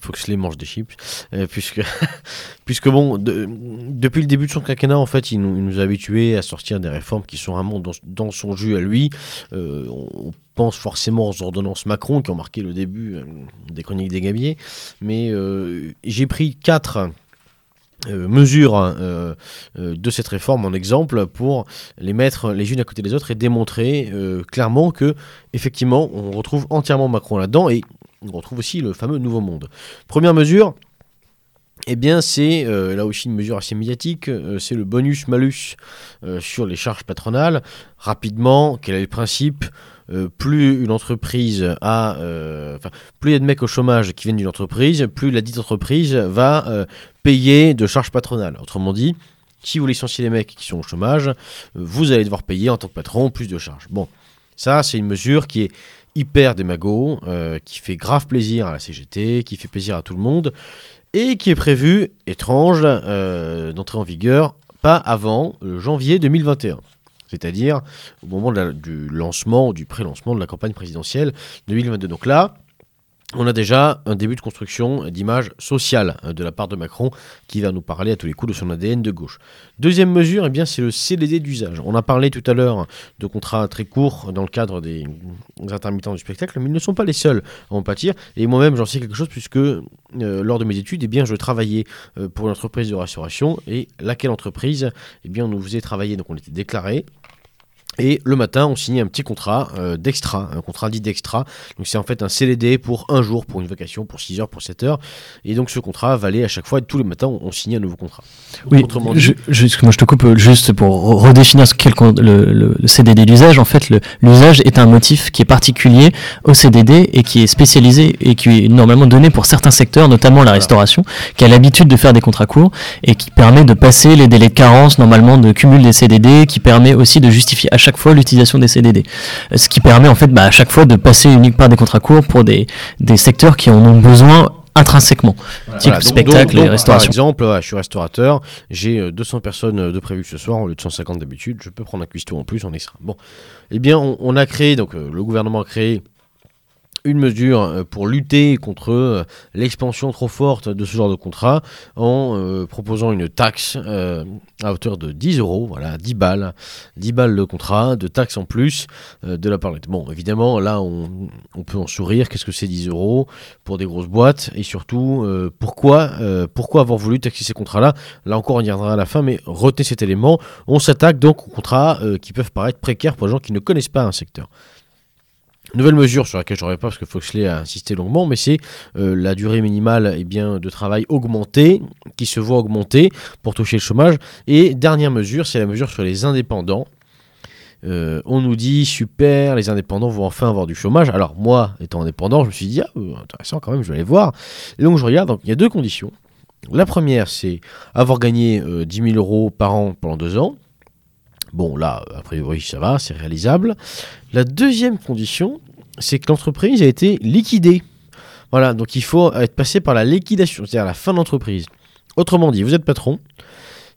Foxley mange des chips, euh, puisque, puisque bon, de, depuis le début de son quinquennat en fait il nous, il nous a habitués à sortir des réformes qui sont vraiment dans, dans son jus à lui. euh, on pense forcément aux ordonnances Macron qui ont marqué le début euh, des chroniques des Gabiers, mais euh, j'ai pris quatre Euh, mesures euh, euh, de cette réforme en exemple pour les mettre les unes à côté des autres et démontrer euh, clairement que effectivement on retrouve entièrement Macron là-dedans et on retrouve aussi le fameux Nouveau Monde. Première mesure, eh bien c'est euh, là aussi une mesure assez médiatique, euh, c'est le bonus-malus euh, sur les charges patronales. Rapidement, quel est le principe ? Euh, plus une entreprise a, euh, enfin, plus il y a de mecs au chômage qui viennent d'une entreprise, plus la dite entreprise va euh, payer de charges patronales. Autrement dit, si vous licenciez les mecs qui sont au chômage, euh, vous allez devoir payer en tant que patron plus de charges. Bon, ça c'est une mesure qui est hyper démago, euh, qui fait grave plaisir à la C G T, qui fait plaisir à tout le monde et qui est prévue, étrange, euh, d'entrer en vigueur pas avant janvier deux mille vingt et un. C'est-à-dire au moment de la, du lancement, du pré-lancement de la campagne présidentielle deux mille vingt-deux. Donc là, on a déjà un début de construction d'image sociale de la part de Macron qui va nous parler à tous les coups de son A D N de gauche. Deuxième mesure, eh bien, c'est le C D D d'usage. On a parlé tout à l'heure de contrats très courts dans le cadre des intermittents du spectacle, mais ils ne sont pas les seuls à en pâtir. Et moi-même, j'en sais quelque chose puisque euh, lors de mes études, eh bien, je travaillais euh, pour une entreprise de restauration et laquelle entreprise, eh bien, on nous faisait travailler, donc on était déclarés. Et le matin, on signait un petit contrat euh, d'extra, un contrat dit d'extra. Donc c'est en fait un C D D pour un jour, pour une vacation, pour six heures, pour sept heures. Et donc ce contrat valait à chaque fois, et tous les matins, on, on signait un nouveau contrat. Oui, autrement dit... je, je, excuse-moi, je te coupe juste pour redéfinir ce qu'est le, le, le C D D d'usage. En fait, le, l'usage est un motif qui est particulier au C D D et qui est spécialisé et qui est normalement donné pour certains secteurs, notamment la restauration, voilà, qui a l'habitude de faire des contrats courts et qui permet de passer les délais de carence, normalement de cumul des C D D, qui permet aussi de justifier à chaque fois l'utilisation des C D D, ce qui permet en fait bah, à chaque fois de passer unique par des contrats courts pour des, des secteurs qui en ont besoin intrinsèquement, voilà, type voilà, donc, spectacle donc, donc, et restauration. Par exemple, ouais, je suis restaurateur, j'ai euh, deux cents personnes de prévues ce soir au lieu de cent cinquante d'habitude, je peux prendre un cuistot en plus en extra. Bon, eh bien on, on a créé, donc euh, le gouvernement a créé une mesure pour lutter contre l'expansion trop forte de ce genre de contrat en euh, proposant une taxe euh, à hauteur de dix euros, voilà, dix balles, dix balles le contrat, de taxes en plus euh, de la part de l'État. Bon, évidemment, là, on, on peut en sourire. Qu'est-ce que c'est dix euros pour des grosses boîtes ? Et surtout, euh, pourquoi, euh, pourquoi avoir voulu taxer ces contrats-là ? Là encore, on y reviendra à la fin, mais retenez cet élément. On s'attaque donc aux contrats euh, qui peuvent paraître précaires pour les gens qui ne connaissent pas un secteur. Nouvelle mesure sur laquelle je n'aurais pas parce que Foxley a insisté longuement, mais c'est euh, la durée minimale eh bien, de travail augmentée, qui se voit augmenter pour toucher le chômage. Et dernière mesure, c'est la mesure sur les indépendants. Euh, on nous dit, super, les indépendants vont enfin avoir du chômage. Alors moi, étant indépendant, je me suis dit, ah, intéressant quand même, je vais aller voir. Et donc je regarde, donc, il y a deux conditions. La première, c'est avoir gagné euh, dix mille euros par an pendant deux ans. Bon, là, a priori, ça va, c'est réalisable. La deuxième condition, c'est que l'entreprise a été liquidée. Voilà, donc il faut être passé par la liquidation, c'est-à-dire la fin de l'entreprise. Autrement dit, vous êtes patron.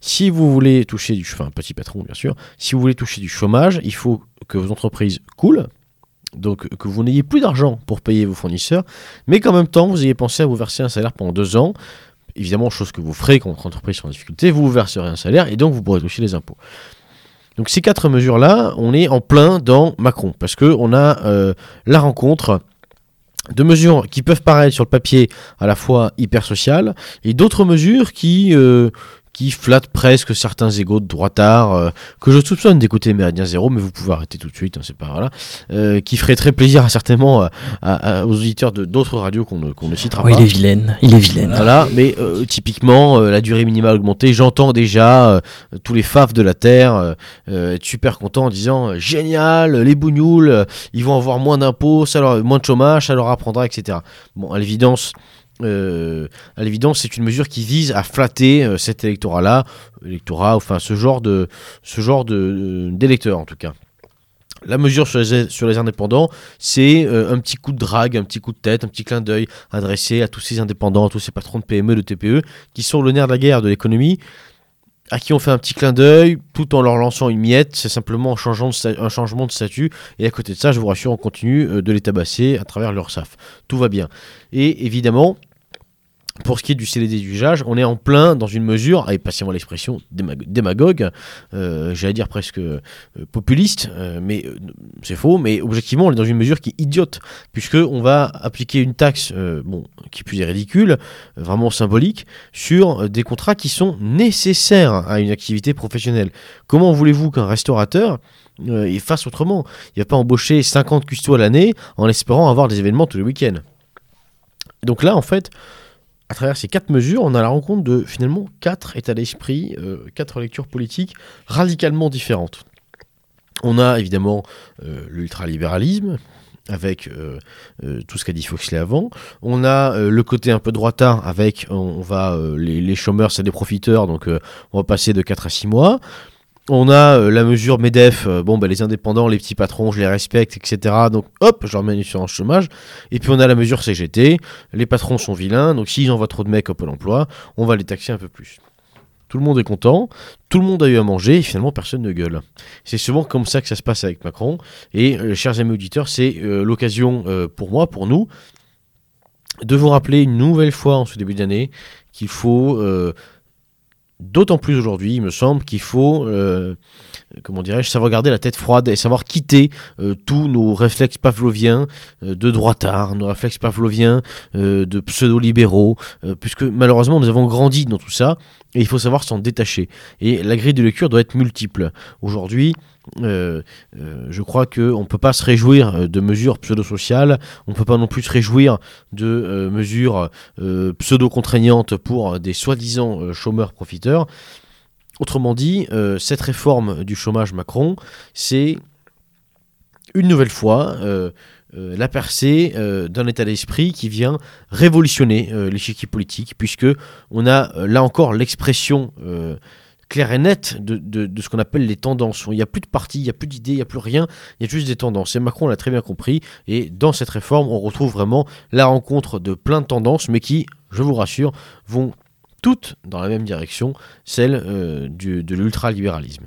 Si vous voulez toucher du chômage, enfin, petit patron, bien sûr, si vous voulez toucher du chômage, il faut que vos entreprises coulent. Donc que vous n'ayez plus d'argent pour payer vos fournisseurs, mais qu'en même temps vous ayez pensé à vous verser un salaire pendant deux ans. Évidemment, chose que vous ferez quand votre entreprise est en difficulté, vous vous verserez un salaire et donc vous pourrez toucher les impôts. Donc ces quatre mesures-là, on est en plein dans Macron, parce qu'on a euh, la rencontre de mesures qui peuvent paraître sur le papier à la fois hyper sociales et d'autres mesures qui... Euh, qui flatte presque certains égaux de droitards, euh, que je soupçonne d'écouter Méridien Zéro, mais vous pouvez arrêter tout de suite, hein, c'est pas voilà, euh, qui ferait très plaisir certainement euh, à, à, aux auditeurs de, d'autres radios qu'on ne, qu'on ne citera oh, pas. Il est vilaine, il est vilaine. Voilà, mais euh, typiquement, euh, la durée minimale augmentée, j'entends déjà euh, tous les fafs de la Terre euh, être super contents en disant « Génial, les bougnoules, euh, ils vont avoir moins d'impôts, ça leur, moins de chômage, ça leur apprendra, et cetera » Bon, à l'évidence... Euh, à l'évidence, c'est une mesure qui vise à flatter euh, cet électorat-là, électorat, enfin ce genre de, ce genre de, euh, d'électeurs en tout cas. La mesure sur les, sur les indépendants, c'est euh, un petit coup de drague, un petit coup de tête, un petit clin d'œil adressé à tous ces indépendants, à tous ces patrons de P M E, de T P E, qui sont le nerf de la guerre de l'économie, à qui on fait un petit clin d'œil, tout en leur lançant une miette, c'est simplement un changement de statut, et à côté de ça, je vous rassure, on continue euh, de les tabasser à travers leur S A F. Tout va bien. Et évidemment... Pour ce qui est du C D D du Jage, on est en plein dans une mesure, et passez-moi l'expression démagogue, euh, j'allais dire presque euh, populiste, euh, mais euh, c'est faux, mais objectivement on est dans une mesure qui est idiote, puisqu'on va appliquer une taxe euh, bon, qui plus est ridicule, euh, vraiment symbolique, sur euh, des contrats qui sont nécessaires à une activité professionnelle. Comment voulez-vous qu'un restaurateur euh, y fasse autrement? Il ne va pas embaucher cinquante custos à l'année en espérant avoir des événements tous les week-ends. Donc là en fait... À travers ces quatre mesures, on a la rencontre de finalement quatre états d'esprit, euh, quatre lectures politiques radicalement différentes. On a évidemment euh, l'ultralibéralisme, avec euh, euh, tout ce qu'a dit Foxley avant. On a euh, le côté un peu droitard, avec on, on va, euh, les, les chômeurs, c'est des profiteurs, donc euh, on va passer de quatre à six mois. On a euh, la mesure MEDEF, euh, bon, bah, les indépendants, les petits patrons, je les respecte, et cetera. Donc hop, je leur mets une assurance chômage. Et puis on a la mesure C G T, les patrons sont vilains, donc s'ils envoient trop de mecs au Pôle emploi, on va les taxer un peu plus. Tout le monde est content, tout le monde a eu à manger, et finalement personne ne gueule. C'est souvent comme ça que ça se passe avec Macron. Et euh, chers amis auditeurs, c'est euh, l'occasion euh, pour moi, pour nous, de vous rappeler une nouvelle fois en ce début d'année qu'il faut... Euh, D'autant plus aujourd'hui, il me semble qu'il faut, euh, comment dirais-je, savoir garder la tête froide et savoir quitter euh, tous nos réflexes pavloviens euh, de droitards, nos réflexes pavloviens euh, de pseudo-libéraux, euh, puisque malheureusement nous avons grandi dans tout ça et il faut savoir s'en détacher. Et la grille de lecture doit être multiple. Aujourd'hui, Euh, euh, je crois qu'on ne peut pas se réjouir de mesures pseudo-sociales, on ne peut pas non plus se réjouir de euh, mesures euh, pseudo-contraignantes pour des soi-disant euh, chômeurs profiteurs. Autrement dit, euh, cette réforme du chômage Macron, c'est une nouvelle fois euh, euh, la percée euh, d'un état d'esprit qui vient révolutionner euh, l'échiquier politique, puisque on a euh, là encore l'expression... Euh, clair et net de, de, de ce qu'on appelle les tendances. Il n'y a plus de parti, il n'y a plus d'idées, il n'y a plus rien, il y a juste des tendances. Et Macron l'a très bien compris, et dans cette réforme, on retrouve vraiment la rencontre de plein de tendances, mais qui, je vous rassure, vont toutes dans la même direction, celle euh, du, de l'ultralibéralisme.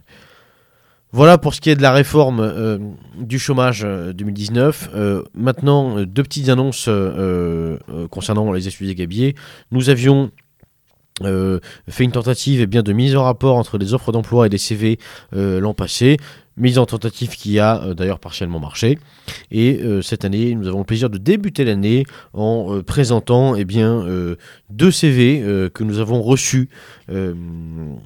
Voilà pour ce qui est de la réforme euh, du chômage deux mille dix-neuf. Euh, maintenant, deux petites annonces euh, euh, concernant les étudiants Gabiers. Nous avions... Euh, fait une tentative eh bien, de mise en rapport entre les offres d'emploi et les C V euh, l'an passé, mise en tentative qui a euh, d'ailleurs partiellement marché, et euh, cette année nous avons le plaisir de débuter l'année en euh, présentant eh bien, euh, deux C V euh, que nous avons reçus euh,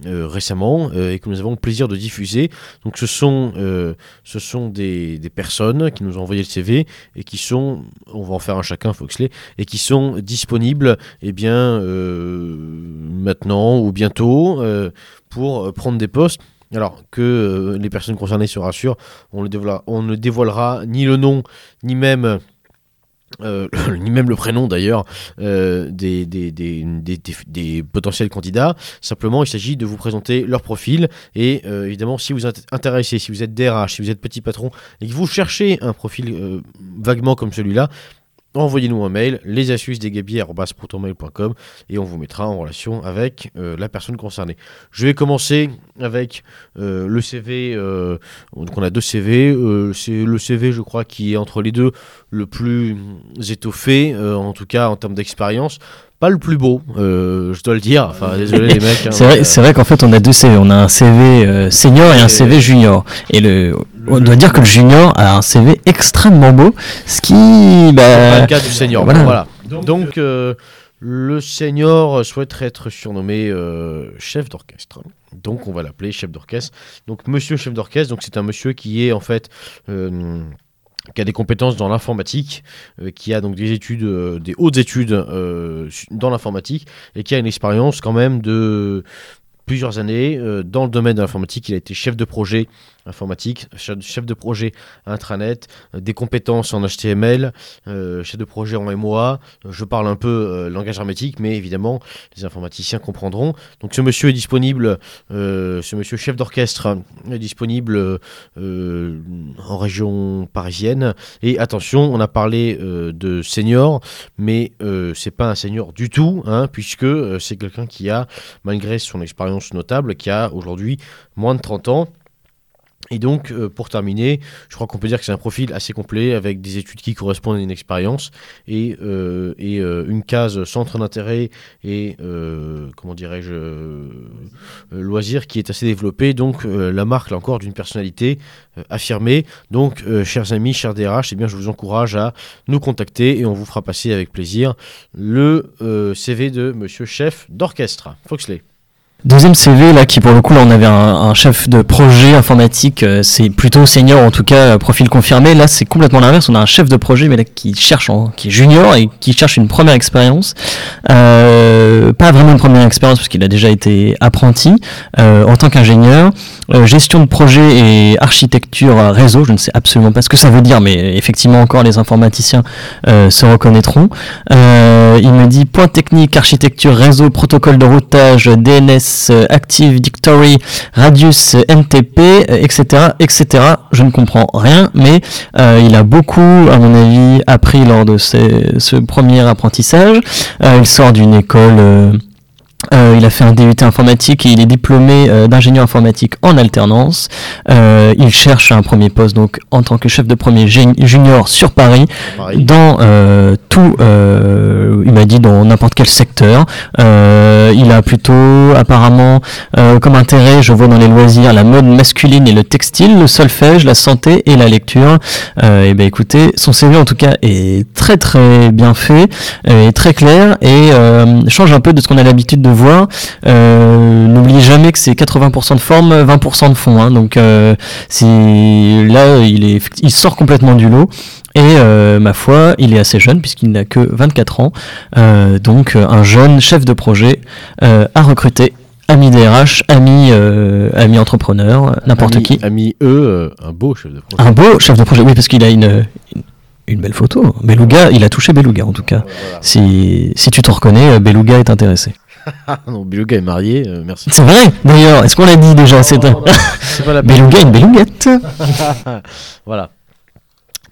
euh, récemment euh, et que nous avons le plaisir de diffuser. Donc ce sont, euh, ce sont des, des personnes qui nous ont envoyé le C V et qui sont, on va en faire un chacun Foxley, et qui sont disponibles eh bien euh, maintenant ou bientôt euh, pour prendre des postes. Alors que euh, les personnes concernées se rassurent, on, le dévoilera, on ne dévoilera ni le nom, ni même, euh, ni même le prénom d'ailleurs euh, des, des, des, des, des, des potentiels candidats. Simplement, il s'agit de vous présenter leur profil. Et euh, évidemment, si vous êtes intéressé, si vous êtes D R H, si vous êtes petit patron et que vous cherchez un profil euh, vaguement comme celui-là, envoyez-nous un mail, les astuces des gabiers arobase protonmail point com, et on vous mettra en relation avec euh, la personne concernée. Je vais commencer avec euh, le C V. Euh, donc on a deux C V. Euh, c'est le C V, je crois, qui est entre les deux le plus étoffé, euh, en tout cas en termes d'expérience. Pas le plus beau, euh, je dois le dire. Enfin, désolé les mecs. Hein, c'est, vrai, euh... c'est vrai qu'en fait, on a deux C V. On a un C V euh, senior et un C V junior. Et le, on doit dire que le junior a un C V extrêmement beau, ce qui, bah, c'est pas le cas du senior. Voilà. voilà. Donc, Donc euh, le senior souhaiterait être surnommé euh, chef d'orchestre. Donc, on va l'appeler chef d'orchestre. Donc, monsieur chef d'orchestre. Donc, c'est un monsieur qui est en fait. Euh, qui a des compétences dans l'informatique, euh, qui a donc des études, euh, des hautes études euh, dans l'informatique, et qui a une expérience quand même de plusieurs années euh, dans le domaine de l'informatique. Il a été chef de projet informatique, chef de projet intranet, euh, des compétences en H T M L, euh, chef de projet en M O A. Je parle un peu euh, langage hermétique, mais évidemment, les informaticiens comprendront. Donc ce monsieur est disponible, euh, ce monsieur chef d'orchestre est disponible euh, en région parisienne. Et attention, on a parlé euh, de senior, mais euh, c'est pas un senior du tout, hein, puisque euh, c'est quelqu'un qui a, malgré son expérience notable, qui a aujourd'hui moins de trente ans. Et donc, euh, pour terminer, je crois qu'on peut dire que c'est un profil assez complet, avec des études qui correspondent à une expérience et, euh, et euh, une case centre d'intérêt et, euh, comment dirais-je, euh, loisir qui est assez développée. Donc, euh, la marque, là encore, d'une personnalité euh, affirmée. Donc, euh, chers amis, chers D R H, eh bien, je vous encourage à nous contacter et on vous fera passer avec plaisir le euh, C V de monsieur chef d'orchestre, Foxley. Deuxième C V, là, qui pour le coup, là, on avait un, un chef de projet informatique, euh, c'est plutôt senior, en tout cas, euh, profil confirmé. Là, c'est complètement l'inverse. On a un chef de projet, mais là, qui cherche, en, qui est junior et qui cherche une première expérience. Euh, pas vraiment une première expérience, parce qu'il a déjà été apprenti, euh, en tant qu'ingénieur. Euh, gestion de projet et architecture réseau, je ne sais absolument pas ce que ça veut dire, mais effectivement, encore, les informaticiens, euh, se reconnaîtront. Euh, il me dit point technique, architecture réseau, protocole de routage, D N S, Active Directory, Radius, N T P, et cetera, et cetera. Je ne comprends rien, mais euh, il a beaucoup, à mon avis, appris lors de ses, ce premier apprentissage. Euh, il sort d'une école. Euh Euh, il a fait un D U T informatique et il est diplômé euh, d'ingénieur informatique en alternance. Euh, il cherche un premier poste donc en tant que chef de premier junior sur Paris, Paris. dans euh, tout, euh, il m'a dit dans n'importe quel secteur. Euh, il a plutôt apparemment euh, comme intérêt, je vois dans les loisirs, la mode masculine et le textile, le solfège, la santé et la lecture. Euh, et ben écoutez, son C V en tout cas est très très bien fait, est très clair et euh, change un peu de ce qu'on a l'habitude de de voir. Euh, n'oubliez jamais que c'est quatre-vingts pour cent de forme, vingt pour cent de fond, hein. Donc euh, c'est, là il, est, il sort complètement du lot et euh, ma foi il est assez jeune puisqu'il n'a que vingt-quatre ans, euh, donc un jeune chef de projet euh, à recruter. Ami D R H, ami, euh, ami entrepreneur, n'importe ami, qui. Ami E, euh, un beau chef de projet. Un beau chef de projet, oui, parce qu'il a une, une Une belle photo. Beluga, il a touché Beluga en tout cas. Voilà. Si, si tu t'en reconnais, Beluga est intéressé. Non, Beluga est marié, euh, merci. C'est vrai, d'ailleurs, est-ce qu'on l'a dit déjà? Non, c'est non, un... non, c'est pas la Beluga, une beluguette. Voilà.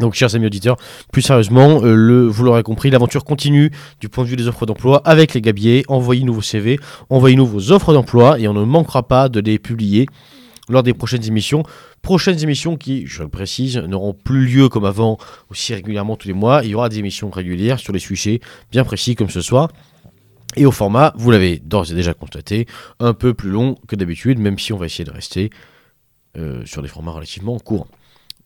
Donc, chers amis auditeurs, plus sérieusement, euh, le, vous l'aurez compris, l'aventure continue du point de vue des offres d'emploi avec les Gabiers. Envoyez-nous vos C V, envoyez-nous vos offres d'emploi et on ne manquera pas de les publier lors des prochaines émissions. Prochaines émissions qui, je le précise, n'auront plus lieu comme avant aussi régulièrement tous les mois. Il y aura des émissions régulières sur les sujets bien précis comme ce soir. Et au format, vous l'avez d'ores et déjà constaté, un peu plus long que d'habitude, même si on va essayer de rester euh, sur des formats relativement courts.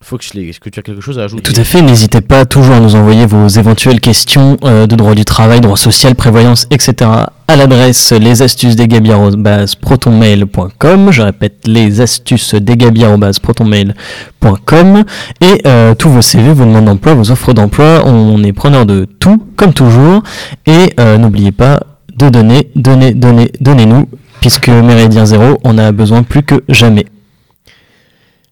Foxley, est-ce que tu as quelque chose à ajouter? Tout à fait, n'hésitez pas toujours à nous envoyer vos éventuelles questions euh, de droit du travail, droit social, prévoyance, et cetera à l'adresse lesastucesdesgabiers arobase protonmail point com. Je répète, lesastucesdesgabiers arobase protonmail point com. Et euh, tous vos C V, vos demandes d'emploi, vos offres d'emploi, on est preneur de tout, comme toujours. Et euh, n'oubliez pas de donner, donner, donner, donnez-nous, puisque Méridien Zéro, on a besoin plus que jamais.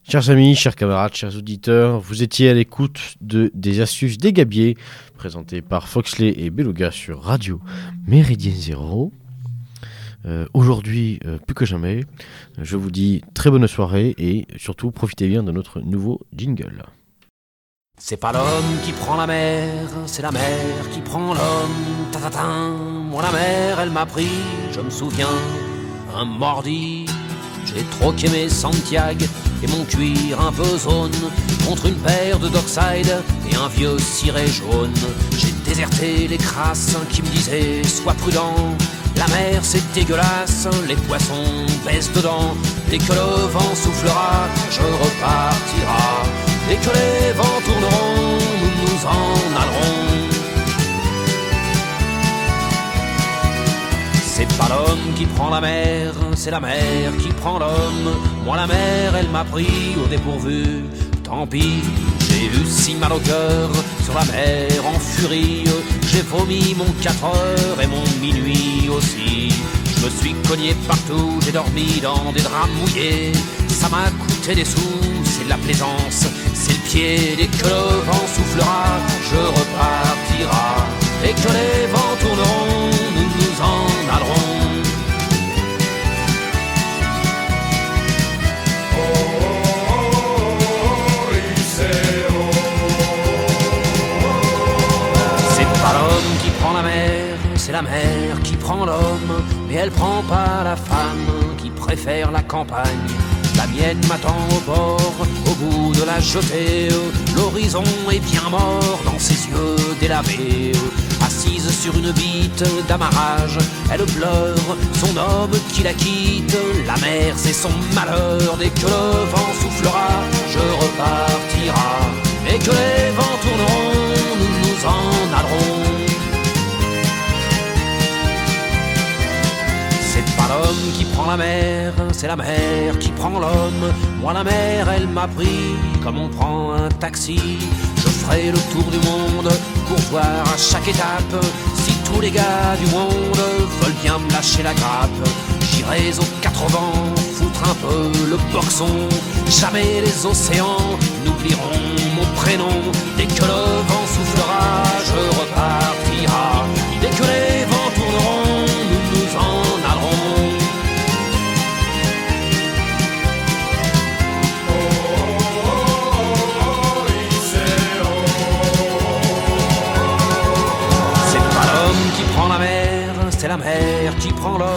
Chers amis, chers camarades, chers auditeurs, vous étiez à l'écoute de, des astuces des Gabiers, présentées par Foxley et Beluga sur Radio Méridien Zéro. Euh, aujourd'hui, euh, plus que jamais, je vous dis très bonne soirée et surtout profitez bien de notre nouveau jingle. C'est pas l'homme qui prend la mer, c'est la mer qui prend l'homme. Ta-ta-ta. Moi la mer, elle m'a pris, je me souviens, un mordi. J'ai troqué mes Santiago et mon cuir un peu zone contre une paire de Dockside et un vieux ciré jaune. J'ai déserté les crasses qui me disaient sois prudent, la mer c'est dégueulasse, les poissons baissent dedans. Dès que le vent soufflera, je repartira. Dès que les vents tourneront, nous nous en allerons. C'est pas l'homme qui prend la mer, c'est la mer qui prend l'homme. Moi la mer, elle m'a pris au dépourvu, tant pis. J'ai eu si mal au cœur, sur la mer en furie. J'ai vomi mon quatre heures et mon minuit aussi. Je me suis cogné partout, j'ai dormi dans des draps mouillés. Ça m'a coûté des sous, c'est de la plaisance, c'est le pied. Dès que le vent soufflera, je repartira. Dès que les vents tourneront, nous nous en allerons. C'est pas l'homme qui prend la mer, c'est la mer qui prend l'homme. Mais elle prend pas la femme qui préfère la campagne. La mienne m'attend au bord, au bout de la jetée. L'horizon est bien mort dans ses yeux délavés. Assise sur une bite d'amarrage, elle pleure son homme qui la quitte. La mer c'est son malheur, dès que le vent soufflera, je repartira. Dès que les vents tourneront, nous nous en allerons. C'est pas l'homme qui prend la mer, c'est la mer qui prend l'homme. Moi la mer, elle m'a pris comme on prend un taxi. Je ferai le tour du monde pour voir à chaque étape si tous les gars du monde veulent bien me lâcher la grappe. J'irai aux quatre vents foutre un peu le boxon. Jamais les océans n'oublieront mon prénom. Dès que le vent soufflera, je repartira. Dès que les vents tourneront, nous nous en allerons. C'est pas l'homme qui prend la mer, c'est la mer qui prend l'homme.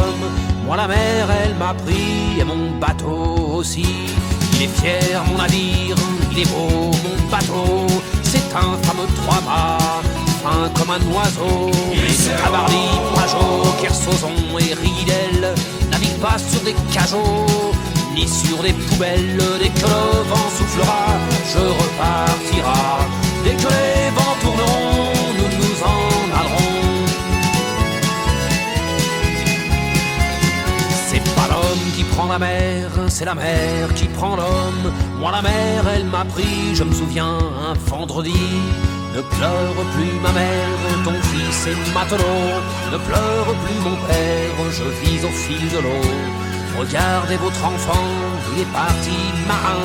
Moi la mer, elle m'a pris et mon bateau aussi. Il est fier mon navire, il est beau mon bateau. C'est un fameux trois-mâts, fin comme un oiseau. Tabarly, Pajot, Kersozon et Ridel naviguent pas sur des cajots, ni sur des poubelles. Dès que le vent soufflera, je repartira. Dès que les vents tourneront, nous nous en allerons. C'est pas l'homme qui prend la mer, c'est la mer qui prend l'homme. Moi la mer, elle m'a pris, je me souviens, un vendredi. Ne pleure plus ma mère, ton fils est matelot. Ne pleure plus mon père, je vis au fil de l'eau. Regardez votre enfant, il est parti marin.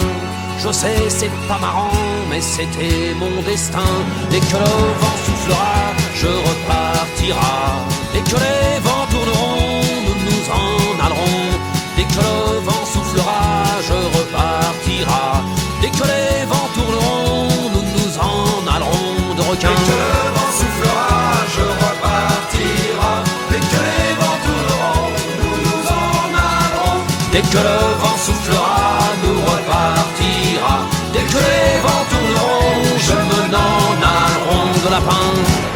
Je sais c'est pas marrant, mais c'était mon destin. Dès que le vent soufflera, je repartira. Dès que les vents tourneront, nous nous en allerons. Dès que le vent soufflera, je repartira. Dès que les vents tourneront, nous nous en allerons de requins. Dès que le vent soufflera, je repartira. Dès que les vents tourneront, nous nous en allerons. Dès que le vent soufflera, nous repartira. Dès que les vents tourneront, je me n'en allerons de lapin.